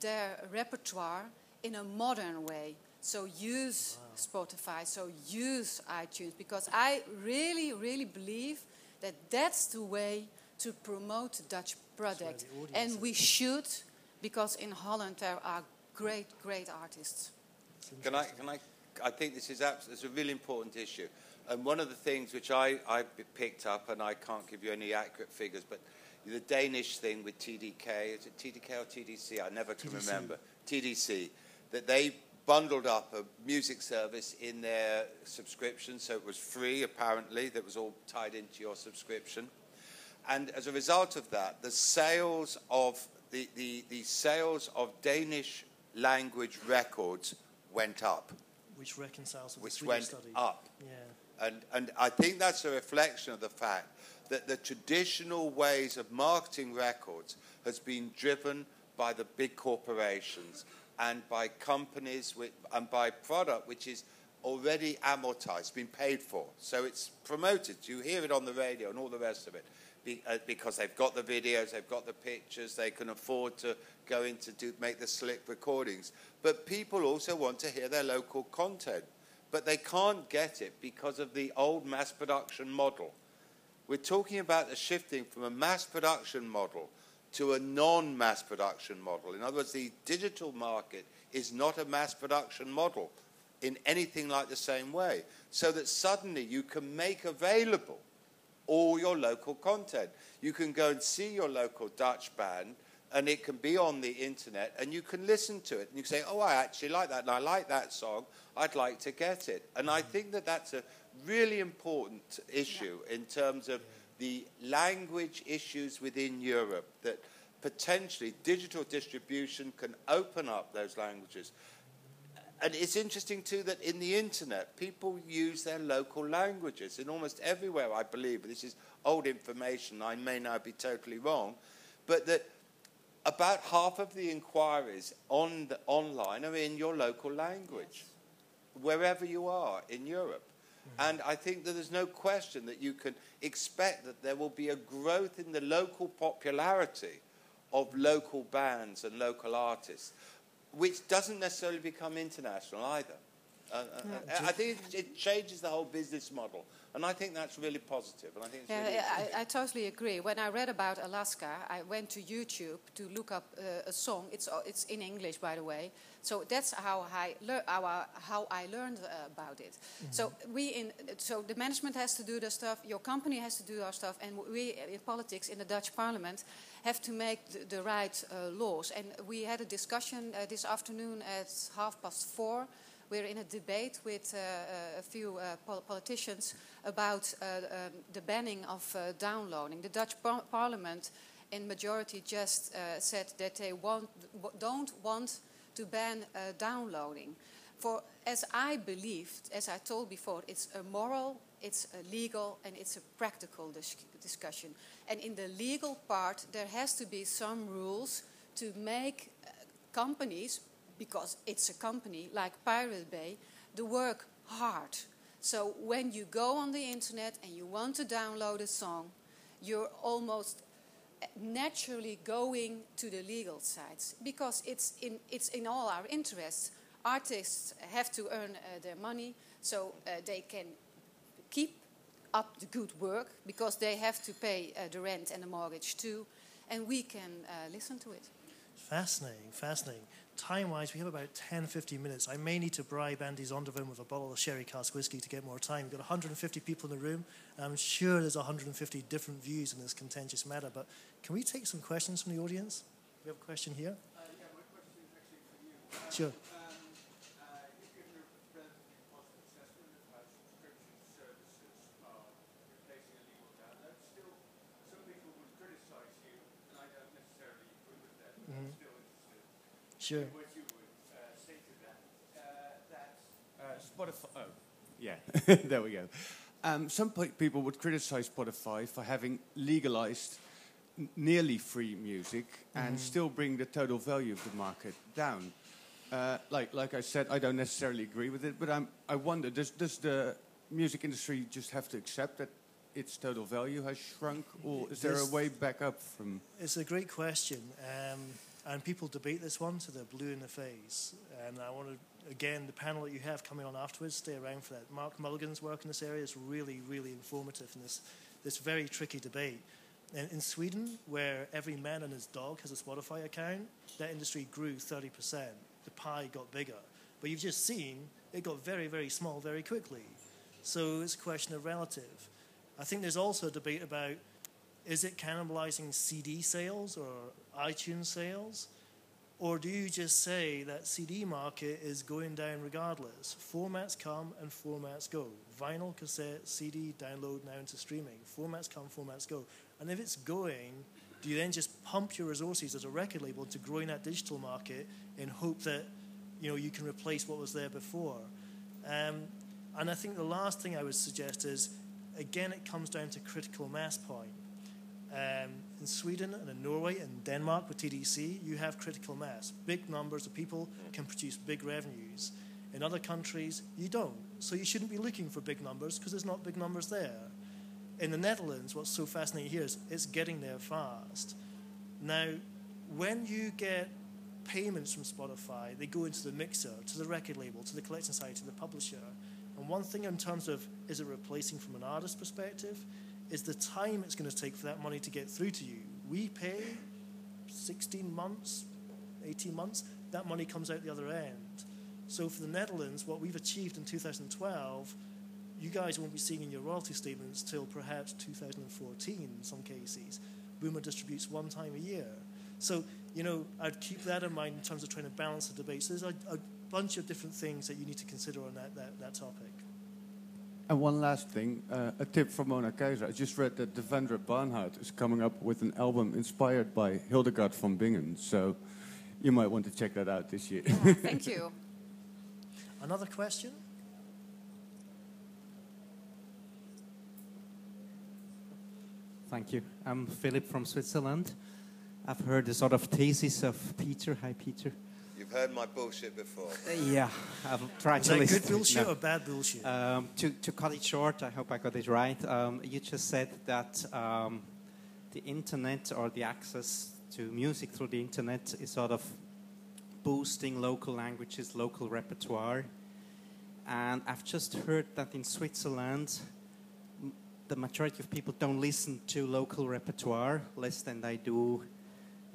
their repertoire in a modern way. So use Spotify, so use iTunes, because I really, really believe that that's the way to promote the Dutch product. And we should, because in Holland there are great, great artists. I think this is a really important issue. And one of the things which I picked up, and I can't give you any accurate figures, but the Danish thing with TDK, is it TDK or TDC? I never can remember. TDC. That they bundled up a music service in their subscription, so it was free, apparently. That was all tied into your subscription. And as a result of that, the sales of the sales of Danish language records went up. Which reconciles with the Swedish study. Yeah. And I think that's a reflection of the fact that the traditional ways of marketing records has been driven by the big corporations and by companies and by product which is already amortized, been paid for. So it's promoted. You hear it on the radio and all the rest of it because they've got the videos, they've got the pictures, they can afford to go in to make the slick recordings. But people also want to hear their local content. But they can't get it because of the old mass production model. We're talking about the shifting from a mass production model to a non-mass production model. In other words, the digital market is not a mass production model in anything like the same way. So that suddenly you can make available all your local content. You can go and see your local Dutch band, and it can be on the internet, and you can listen to it. And you can say, oh, I actually like that, and I like that song. I'd like to get it. And I think that that's a really important issue in terms of the language issues within Europe, that potentially digital distribution can open up those languages. And it's interesting, too, that in the internet, people use their local languages. And almost everywhere, I believe, this is old information, I may now be totally wrong, but that about half of the inquiries online are in your local language, wherever you are in Europe. Mm-hmm. And I think that there's no question that you can expect that there will be a growth in the local popularity of local bands and local artists, which doesn't necessarily become international either. I think it changes the whole business model, and I think that's really positive. And I think it's I totally agree. When I read about Alaska, I went to YouTube to look up a song. It's in English, by the way. So that's how I learned about it. Mm-hmm. So the management has to do their stuff. Your company has to do our stuff, and we in politics in the Dutch Parliament have to make the right laws. And we had a discussion this afternoon at 4:30. We're in a debate with a few politicians about the banning of downloading. The Dutch Parliament in majority just said that they don't want to ban downloading. For, as I believed, as I told before, it's a moral, it's a legal, and it's a practical discussion. And in the legal part, there has to be some rules to make companies, because it's a company like Pirate Bay, the work hard. So when you go on the internet and you want to download a song, you're almost naturally going to the legal sides because it's in all our interests. Artists have to earn their money so they can keep up the good work because they have to pay the rent and the mortgage too, and we can listen to it. Fascinating. Time-wise, we have about 10, 15 minutes. I may need to bribe Andy Zondervan with a bottle of sherry cask whiskey to get more time. We've got 150 people in the room, and I'm sure there's 150 different views on this contentious matter. But can we take some questions from the audience? We have a question here. Yeah, my question is actually for you. Sure. If you have a relatively positive assessment of how subscription services are replacing illegal downloads, Sure. What you would say to them, that's Spotify. Oh, yeah, there we go. Some people would criticize Spotify for having legalized nearly free music and still bring the total value of the market down. Like I said, I don't necessarily agree with it, but I wonder, does the music industry just have to accept that its total value has shrunk, or is there a way back up from... It's a great question, and people debate this one so they're blue in the face. And I want to, again, the panel that you have coming on afterwards, stay around for that. Mark Mulligan's work in this area is really, really informative in this very tricky debate. And in Sweden, where every man and his dog has a Spotify account, that industry grew 30%. The pie got bigger. But you've just seen it got very, very small very quickly. So it's a question of relative. I think there's also a debate about, is it cannibalizing CD sales or iTunes sales? Or do you just say that CD market is going down regardless? Formats come and formats go. Vinyl, cassette, CD, download, now into streaming. Formats come, formats go. And if it's going, do you then just pump your resources as a record label to growing that digital market in hope that, you know, you can replace what was there before? And I think the last thing I would suggest is, again, it comes down to critical mass point. In Sweden and in Norway and Denmark with TDC, you have critical mass. Big numbers of people can produce big revenues. In other countries, you don't. So you shouldn't be looking for big numbers because there's not big numbers there. In the Netherlands, what's so fascinating here is it's getting there fast. Now, when you get payments from Spotify, they go into the mixer, to the record label, to the collection site, to the publisher. And one thing in terms of, is it replacing from an artist perspective, is the time it's going to take for that money to get through to you. We pay 16 months, 18 months, that money comes out the other end. So for the Netherlands, what we've achieved in 2012, you guys won't be seeing in your royalty statements till perhaps 2014 in some cases. Boomer distributes one time a year. So, you know, I'd keep that in mind in terms of trying to balance the debate. So there's a bunch of different things that you need to consider on that topic. And one last thing, a tip from Mona Keijzer. I just read that Devendra Banhart is coming up with an album inspired by Hildegard von Bingen, so you might want to check that out this year. Yeah, thank you. Another question? Thank you. I'm Philip from Switzerland. I've heard the sort of thesis of Peter. Hi, Peter. You've heard my bullshit before. Yeah, I've tried to listen. Good bullshit or bad bullshit? To cut it short, I hope I got it right. You just said that the internet, or the access to music through the internet, is sort of boosting local languages, local repertoire. And I've just heard that in Switzerland, the majority of people don't listen to local repertoire, less than they do.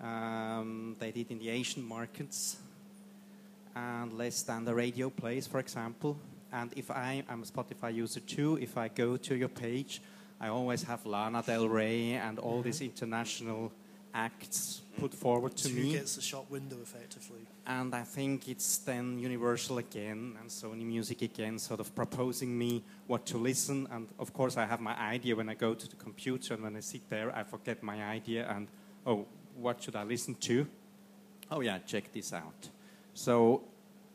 They did in the Asian markets, and less than the radio plays, for example. And if I'm a Spotify user too, if I go to your page, I always have Lana Del Rey and all these international acts put forward to me. Who gets the shop window, effectively. And I think it's then Universal again, and Sony Music again, sort of proposing me what to listen. And of course I have my idea when I go to the computer, and when I sit there, I forget my idea and, oh, what should I listen to? Oh yeah, check this out. So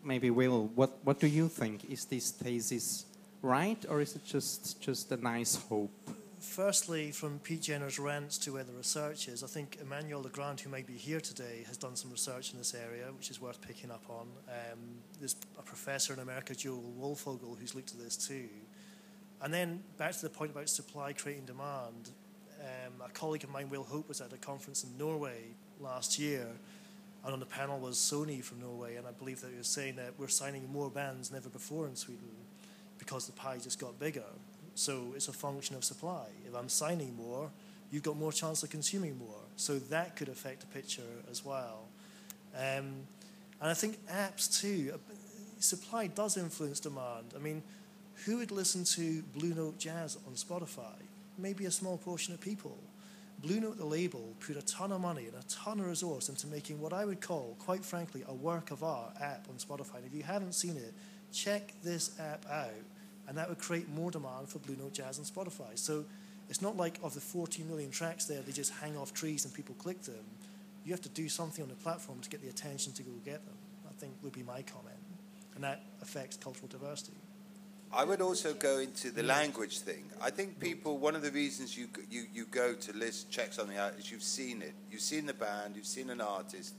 maybe Will, what do you think? Is this thesis right, or is it just a nice hope? Firstly, from Pete Jenner's rants to where the research is, I think Emmanuel Legrand, who may be here today, has done some research in this area, which is worth picking up on. There's a professor in America, Joel Wolfogel, who's looked at this too. And then back to the point about supply creating demand. A colleague of mine, Will Hope, was at a conference in Norway last year, and on the panel was Sony from Norway, and I believe that he was saying that we're signing more bands than ever before in Sweden because the pie just got bigger. So it's a function of supply. If I'm signing more, you've got more chance of consuming more. So that could affect the picture as well. And I think apps too. Supply does influence demand. I mean, who would listen to Blue Note Jazz on Spotify? Maybe a small portion of people. Blue Note, the label, put a ton of money and a ton of resource into making what I would call, quite frankly, a work of art app on Spotify. And if you haven't seen it, check this app out. And that would create more demand for Blue Note Jazz on Spotify. So it's not like of the 14 million tracks there, they just hang off trees and people click them. you have to do something on the platform to get the attention to go get them, I think would be my comment. And that affects cultural diversity. I would also go into the language thing. I think people, one of the reasons you go to list, check something out is you've seen it. You've seen the band, you've seen an artist.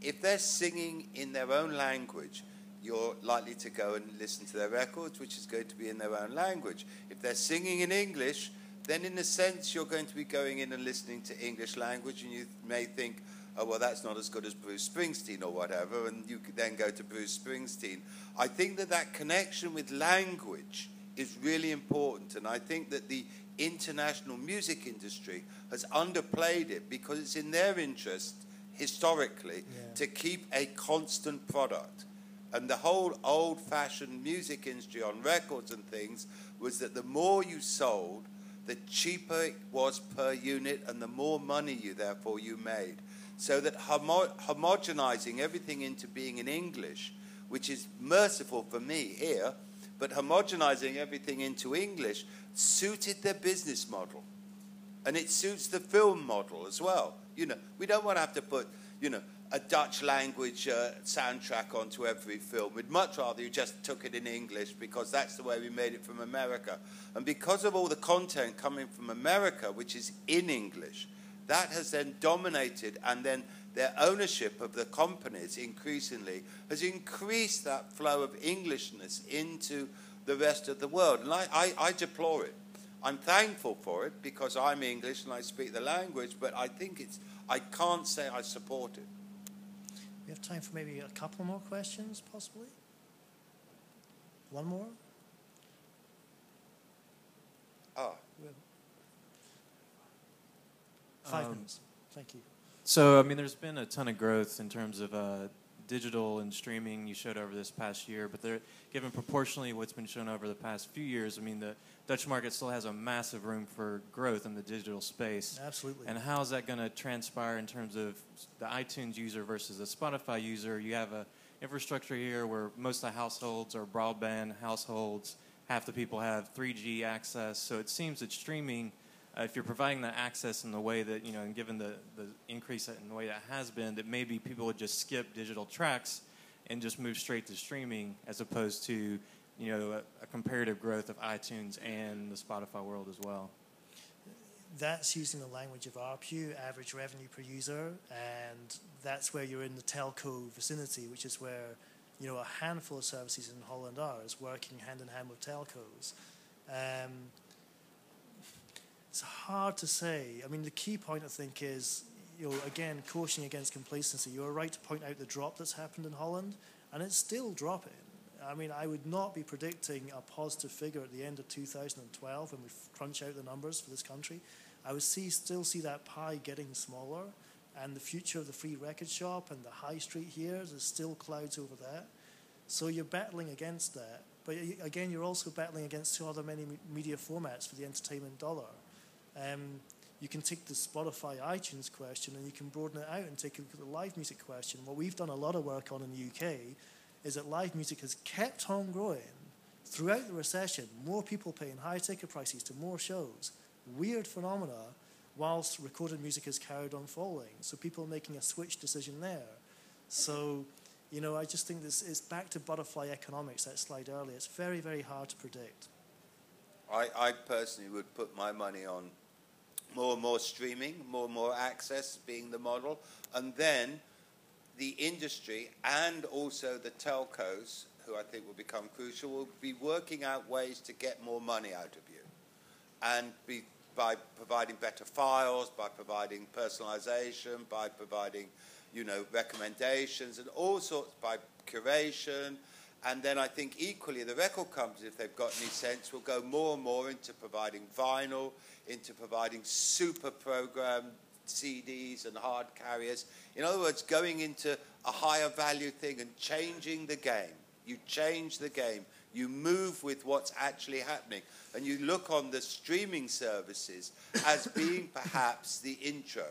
If they're singing in their own language, you're likely to go and listen to their records, which is going to be in their own language. If they're singing in English, then in a sense you're going to be going in and listening to English language, and you may think, oh, well, that's not as good as Bruce Springsteen or whatever, and you could then go to Bruce Springsteen. I think that that connection with language is really important, and I think that the international music industry has underplayed it because it's in their interest, historically, to keep a constant product. And the whole old-fashioned music industry on records and things was that the more you sold, the cheaper it was per unit and the more money you, therefore, you made. So that homogenizing everything into being in English, which is merciful for me here, but homogenizing everything into English suited their business model. And it suits the film model as well. You know, we don't want to have to put, you know, a Dutch language soundtrack onto every film. We'd much rather you just took it in English because that's the way we made it from America. And because of all the content coming from America, which is in English, that has then dominated, and then their ownership of the companies increasingly has increased that flow of Englishness into the rest of the world. And I deplore it. I'm thankful for it because I'm English and I speak the language, but I think it's, I can't say I support it. We have time for maybe a couple more questions, possibly. One more? Oh. We'll 5 minutes. Thank you. So, I mean, there's been a ton of growth in terms of digital and streaming you showed over this past year, but given proportionally what's been shown over the past few years, I mean, the Dutch market still has a massive room for growth in the digital space. Absolutely. And how is that going to transpire in terms of the iTunes user versus the Spotify user? You have an infrastructure here where most of the households are broadband households. Half the people have 3G access. So it seems that streaming, if you're providing that access in the way that, you know, and given the increase in the way that has been, that maybe people would just skip digital tracks and just move straight to streaming as opposed to, you know, a comparative growth of iTunes and the Spotify world as well. That's using the language of ARPU, average revenue per user, and that's where you're in the telco vicinity, which is where, you know, a handful of services in Holland are, is working hand-in-hand with telcos. It's hard to say. I mean, the key point, I think, is, you know, again, cautioning against complacency. You were right to point out the drop that's happened in Holland, and it's still dropping. I mean, I would not be predicting a positive figure at the end of 2012 when we crunch out the numbers for this country. I would still see that pie getting smaller, and the future of the free record shop and the high street here, there's still clouds over that. So you're battling against that. But again, you're also battling against two other many media formats for the entertainment dollar. You can take the Spotify, iTunes question and you can broaden it out and take a look at the live music question. What we've done a lot of work on in the UK is that live music has kept on growing throughout the recession. More people paying higher ticket prices to more shows. Weird phenomena, whilst recorded music has carried on falling. So people making a switch decision there. So, you know, I just think this is back to butterfly economics, that slide earlier. It's very, very hard to predict. I personally would put my money on more and more streaming, more and more access being the model. And then the industry and also the telcos, who I think will become crucial, will be working out ways to get more money out of you. And by providing better files, by providing personalization, by providing, you know, recommendations and all sorts, by curation. And then I think equally the record companies, if they've got any sense, will go more and more into providing vinyl, into providing super programmed CDs and hard carriers. In other words, going into a higher value thing and changing the game. You change the game. You move with what's actually happening. And you look on the streaming services as being perhaps the intro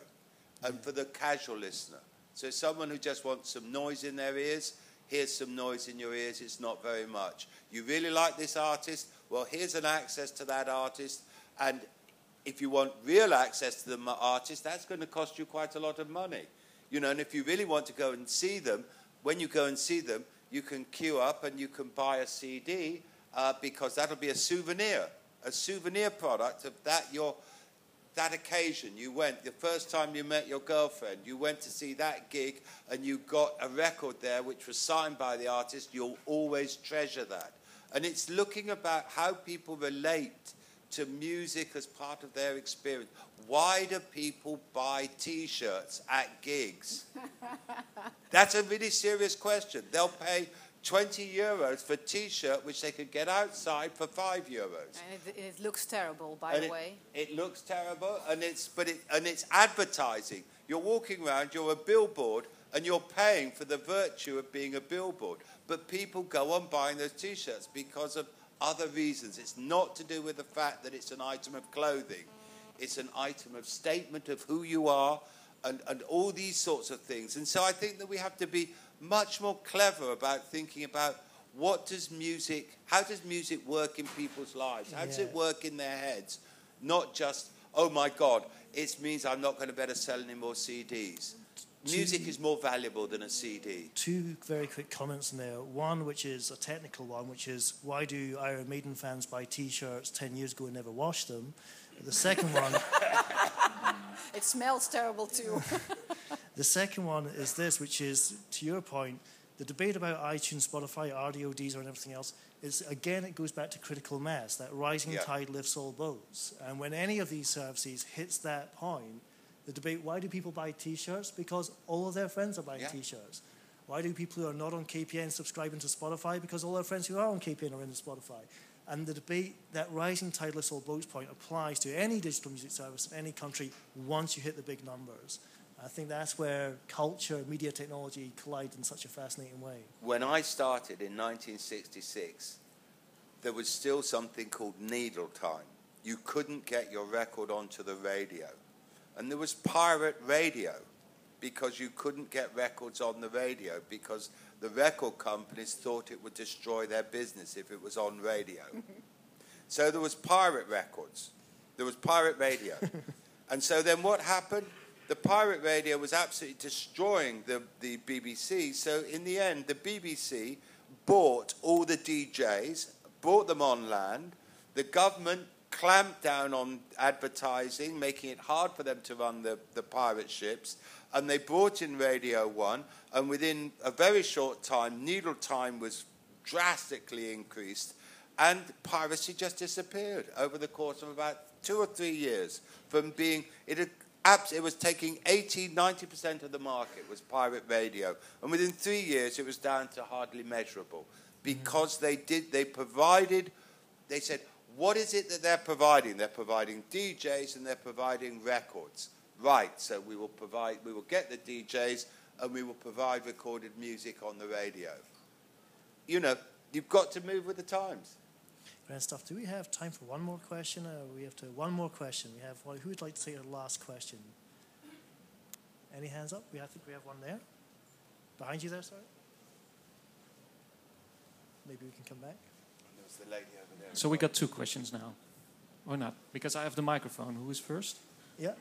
and for the casual listener. So someone who just wants some noise in their ears, here's some noise in your ears, it's not very much. You really like this artist? Well, here's an access to that artist. And if you want real access to the artist, that's going to cost you quite a lot of money. You know, and if you really want to go and see them, when you go and see them, you can queue up and you can buy a CD because that'll be a souvenir product of that that occasion. You went, the first time you met your girlfriend, you went to see that gig and you got a record there which was signed by the artist. You'll always treasure that. And it's looking about how people relate to music as part of their experience. Why do people buy T-shirts at gigs? That's a really serious question. They'll pay €20 for a T-shirt which they could get outside for €5. And it looks terrible, by the way. It looks terrible, and it's advertising. You're walking around, you're a billboard, and you're paying for the virtue of being a billboard. But people go on buying those T-shirts because of other reasons. It's not to do with the fact that it's an item of clothing. It's an item of statement of who you are and all these sorts of things. And so I think that we have to be much more clever about thinking about how does music work in people's lives? How does it work in their heads? Not just, oh my God, it means I'm not going to better sell any more CDs. Music is more valuable than a CD. Two very quick comments in there. One, which is a technical one, which is why do Iron Maiden fans buy T-shirts 10 years ago and never wash them? The second one... It smells terrible too. The second one is this, which is, to your point, the debate about iTunes, Spotify, Rdio, Deezer and everything else is, again, it goes back to critical mass, that rising tide lifts all boats. And when any of these services hits that point, the debate, why do people buy T-shirts? Because all of their friends are buying T-shirts. Why do people who are not on KPN subscribe into Spotify? Because all their friends who are on KPN are into Spotify. And the debate, that rising tide lifts all boats point, applies to any digital music service in any country once you hit the big numbers. I think that's where culture and media technology collide in such a fascinating way. When I started in 1966, there was still something called needle time. You couldn't get your record onto the radio. And there was pirate radio because you couldn't get records on the radio because the record companies thought it would destroy their business if it was on radio. So there was pirate records. There was pirate radio. And so then what happened? The pirate radio was absolutely destroying the BBC. So in the end, the BBC bought all the DJs, bought them on land. The government clamped down on advertising, making it hard for them to run the pirate ships, and they brought in Radio 1, and within a very short time, needle time was drastically increased, and piracy just disappeared over the course of about 2 or 3 years from being... It was taking 80-90% of the market was pirate radio, and within 3 years it was down to hardly measurable, because they said... What is it that they're providing? They're providing DJs and they're providing records. Right, so we will get the DJs and we will provide recorded music on the radio. You know, you've got to move with the times. Grand stuff. Do we have time for one more question? One more question. We have one. Who would like to take the last question? Any hands up? I think we have one there. Behind you there, sorry. Maybe we can come back. The lady over there. So we got two questions now, or not? Because I have the microphone. Who is first? Yeah.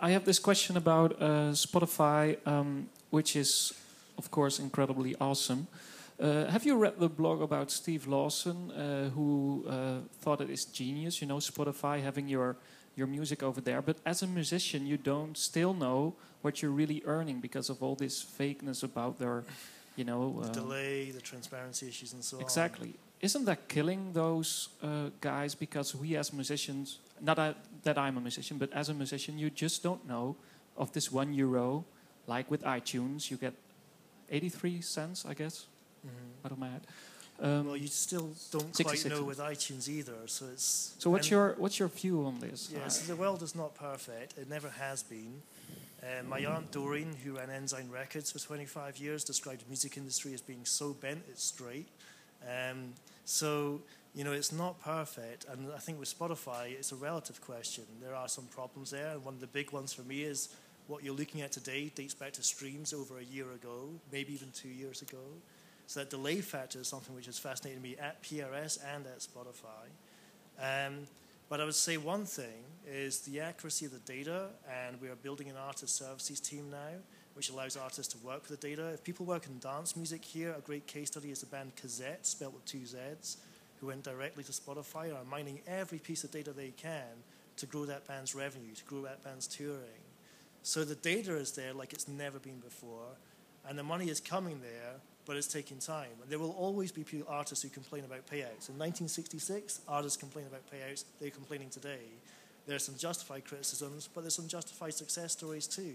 I have this question about Spotify, which is, of course, incredibly awesome. Have you read the blog about Steve Lawson, who thought it is genius? You know, Spotify having your music over there, but as a musician, you don't still know what you're really earning because of all this fakeness about their. You know, the delay, the transparency issues and so on. Exactly. Isn't that killing those guys? Because we as musicians, not that I'm a musician, but as a musician, you just don't know of this €1. Like with iTunes, you get 83 cents, I guess, out of my head. Well, you still don't quite know with iTunes either. So it's... So what's your view on this? Yes, the world is not perfect. It never has been. My aunt Doreen, who ran Ensign Records for 25 years, described the music industry as being so bent it's straight. So, you know, it's not perfect. And I think with Spotify, it's a relative question. There are some problems there. And one of the big ones for me is what you're looking at today dates back to streams over a year ago, maybe even 2 years ago. So that delay factor is something which has fascinated me at PRS and at Spotify. But I would say one thing is the accuracy of the data, and we are building an artist services team now, which allows artists to work with the data. If people work in dance music here, a great case study is the band Kazette, spelled with two Zs, who went directly to Spotify and are mining every piece of data they can to grow that band's revenue, to grow that band's touring. So the data is there like it's never been before, and the money is coming there, but it's taking time. And there will always be artists who complain about payouts. In 1966, artists complained about payouts. They're complaining today. There are some justified criticisms, but there's some justified success stories too.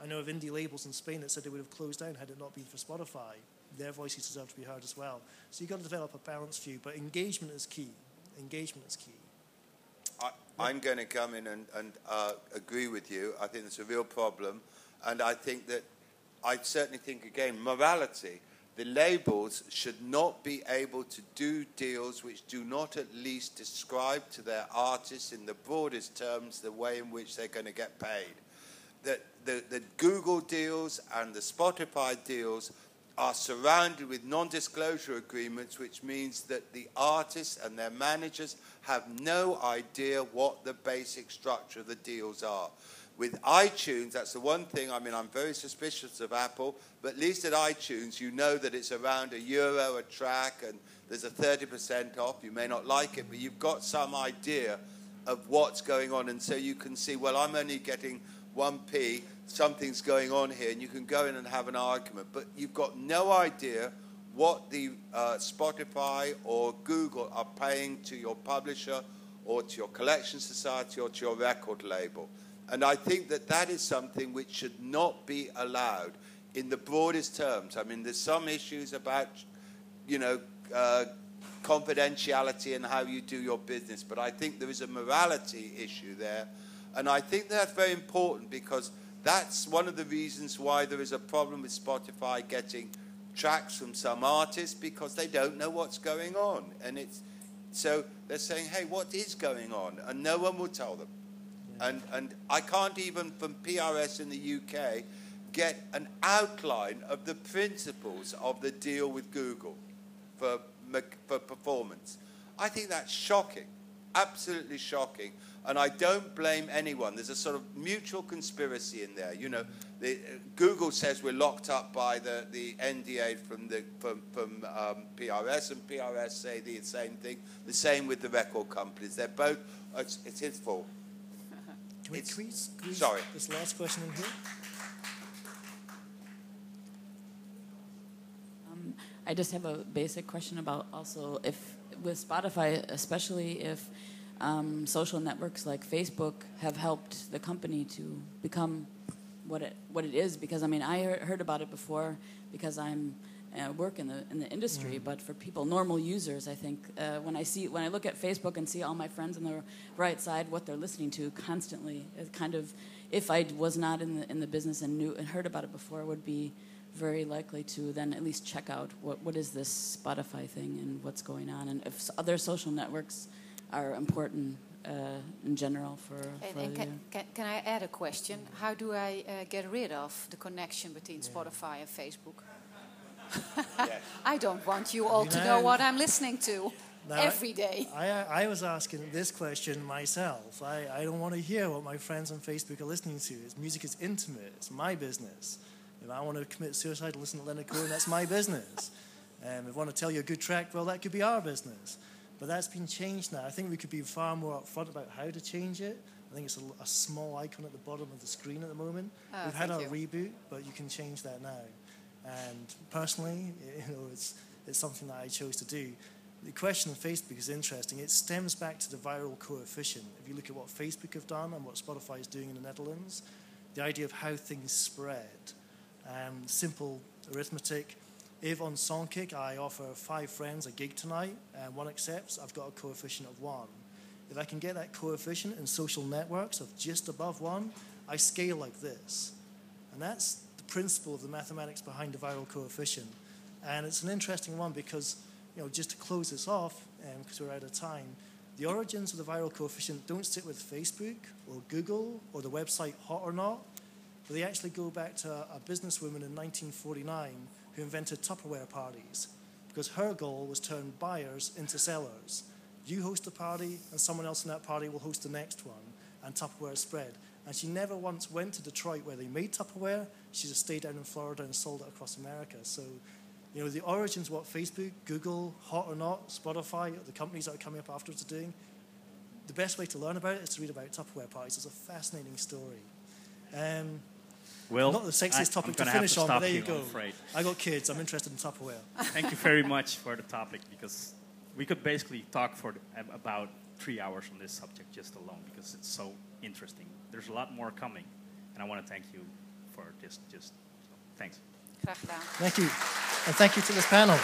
I know of indie labels in Spain that said they would have closed down had it not been for Spotify. Their voices deserve to be heard as well. So you've got to develop a balanced view, but engagement is key. Engagement is key. I'm going to come in and agree with you. I think it's a real problem. And I think that, I certainly think, again, morality. The labels should not be able to do deals which do not at least describe to their artists in the broadest terms the way in which they're going to get paid. The Google deals and the Spotify deals are surrounded with non-disclosure agreements, which means that the artists and their managers have no idea what the basic structure of the deals are. With iTunes, that's the one thing, I mean, I'm very suspicious of Apple, but at least at iTunes, you know that it's around €1 a track and there's a 30% off. You may not like it, but you've got some idea of what's going on. And so you can see, well, I'm only getting 1p, something's going on here, and you can go in and have an argument. But you've got no idea what the Spotify or Google are paying to your publisher or to your collection society or to your record label. And I think that that is something which should not be allowed in the broadest terms. I mean, there's some issues about, you know, confidentiality and how you do your business. But I think there is a morality issue there. And I think that's very important because that's one of the reasons why there is a problem with Spotify getting tracks from some artists, because they don't know what's going on. And it's so they're saying, hey, what is going on? And no one will tell them. And I can't even, from PRS in the UK, get an outline of the principles of the deal with Google for performance. I think that's shocking, absolutely shocking. And I don't blame anyone. There's a sort of mutual conspiracy in there. You know, Google says we're locked up by the NDA from PRS, and PRS say the same thing. The same with the record companies. They're both. It's his fault. Can we squeeze this last question in here? I just have a basic question about also if with Spotify, especially if social networks like Facebook have helped the company to become what it is. Because I mean, I heard about it before because I'm work in the industry, but for people, normal users, I think when I look at Facebook and see all my friends on the right side, what they're listening to constantly, it kind of, if I was not in the business and knew and heard about it before, would be very likely to then at least check out what is this Spotify thing and what's going on, and if other social networks are important in general for and can I add a question? How do I get rid of the connection between Spotify and Facebook? Yes. I don't want you all to know what I'm listening to every day. I was asking this question myself. I don't want to hear what my friends on Facebook are listening to. Music is intimate. It's my business. If I want to commit suicide and listen to Leonard Cohen, that's my business. If I want to tell you a good track, well, that could be our business. But that's been changed now. I think we could be far more upfront about how to change it. I think it's a small icon at the bottom of the screen at the moment. We've had our reboot, but you can change that now. And personally, you know, it's something that I chose to do. The question of Facebook is interesting. It stems back to the viral coefficient. If you look at what Facebook have done and what Spotify is doing in the Netherlands, the idea of how things spread. Simple arithmetic. If on Songkick I offer 5 friends a gig tonight and 1 accepts, I've got a coefficient of 1. If I can get that coefficient in social networks of just above 1, I scale like this. And that's principle of the mathematics behind the viral coefficient. And it's an interesting one because, you know, just to close this off, because we're out of time, the origins of the viral coefficient don't sit with Facebook or Google or the website Hot or Not, but they actually go back to a businesswoman in 1949 who invented Tupperware parties because her goal was to turn buyers into sellers. You host a party, and someone else in that party will host the next one, and Tupperware spread. And she never once went to Detroit where they made Tupperware. She just stayed down in Florida and sold it across America. So, you know, the origins, what Facebook, Google, Hot or Not, Spotify, the companies that are coming up afterwards are doing, the best way to learn about it is to read about Tupperware parties. It's a fascinating story. Well, not the sexiest topic to finish on, but there you go. I got kids. I'm interested in Tupperware. Thank you very much for the topic, because we could basically talk for about 3 hours on this subject just alone, because it's so interesting. There's a lot more coming, and I want to thank you for this. Thanks. Graag gedaan. Thank you, and thank you to this panel.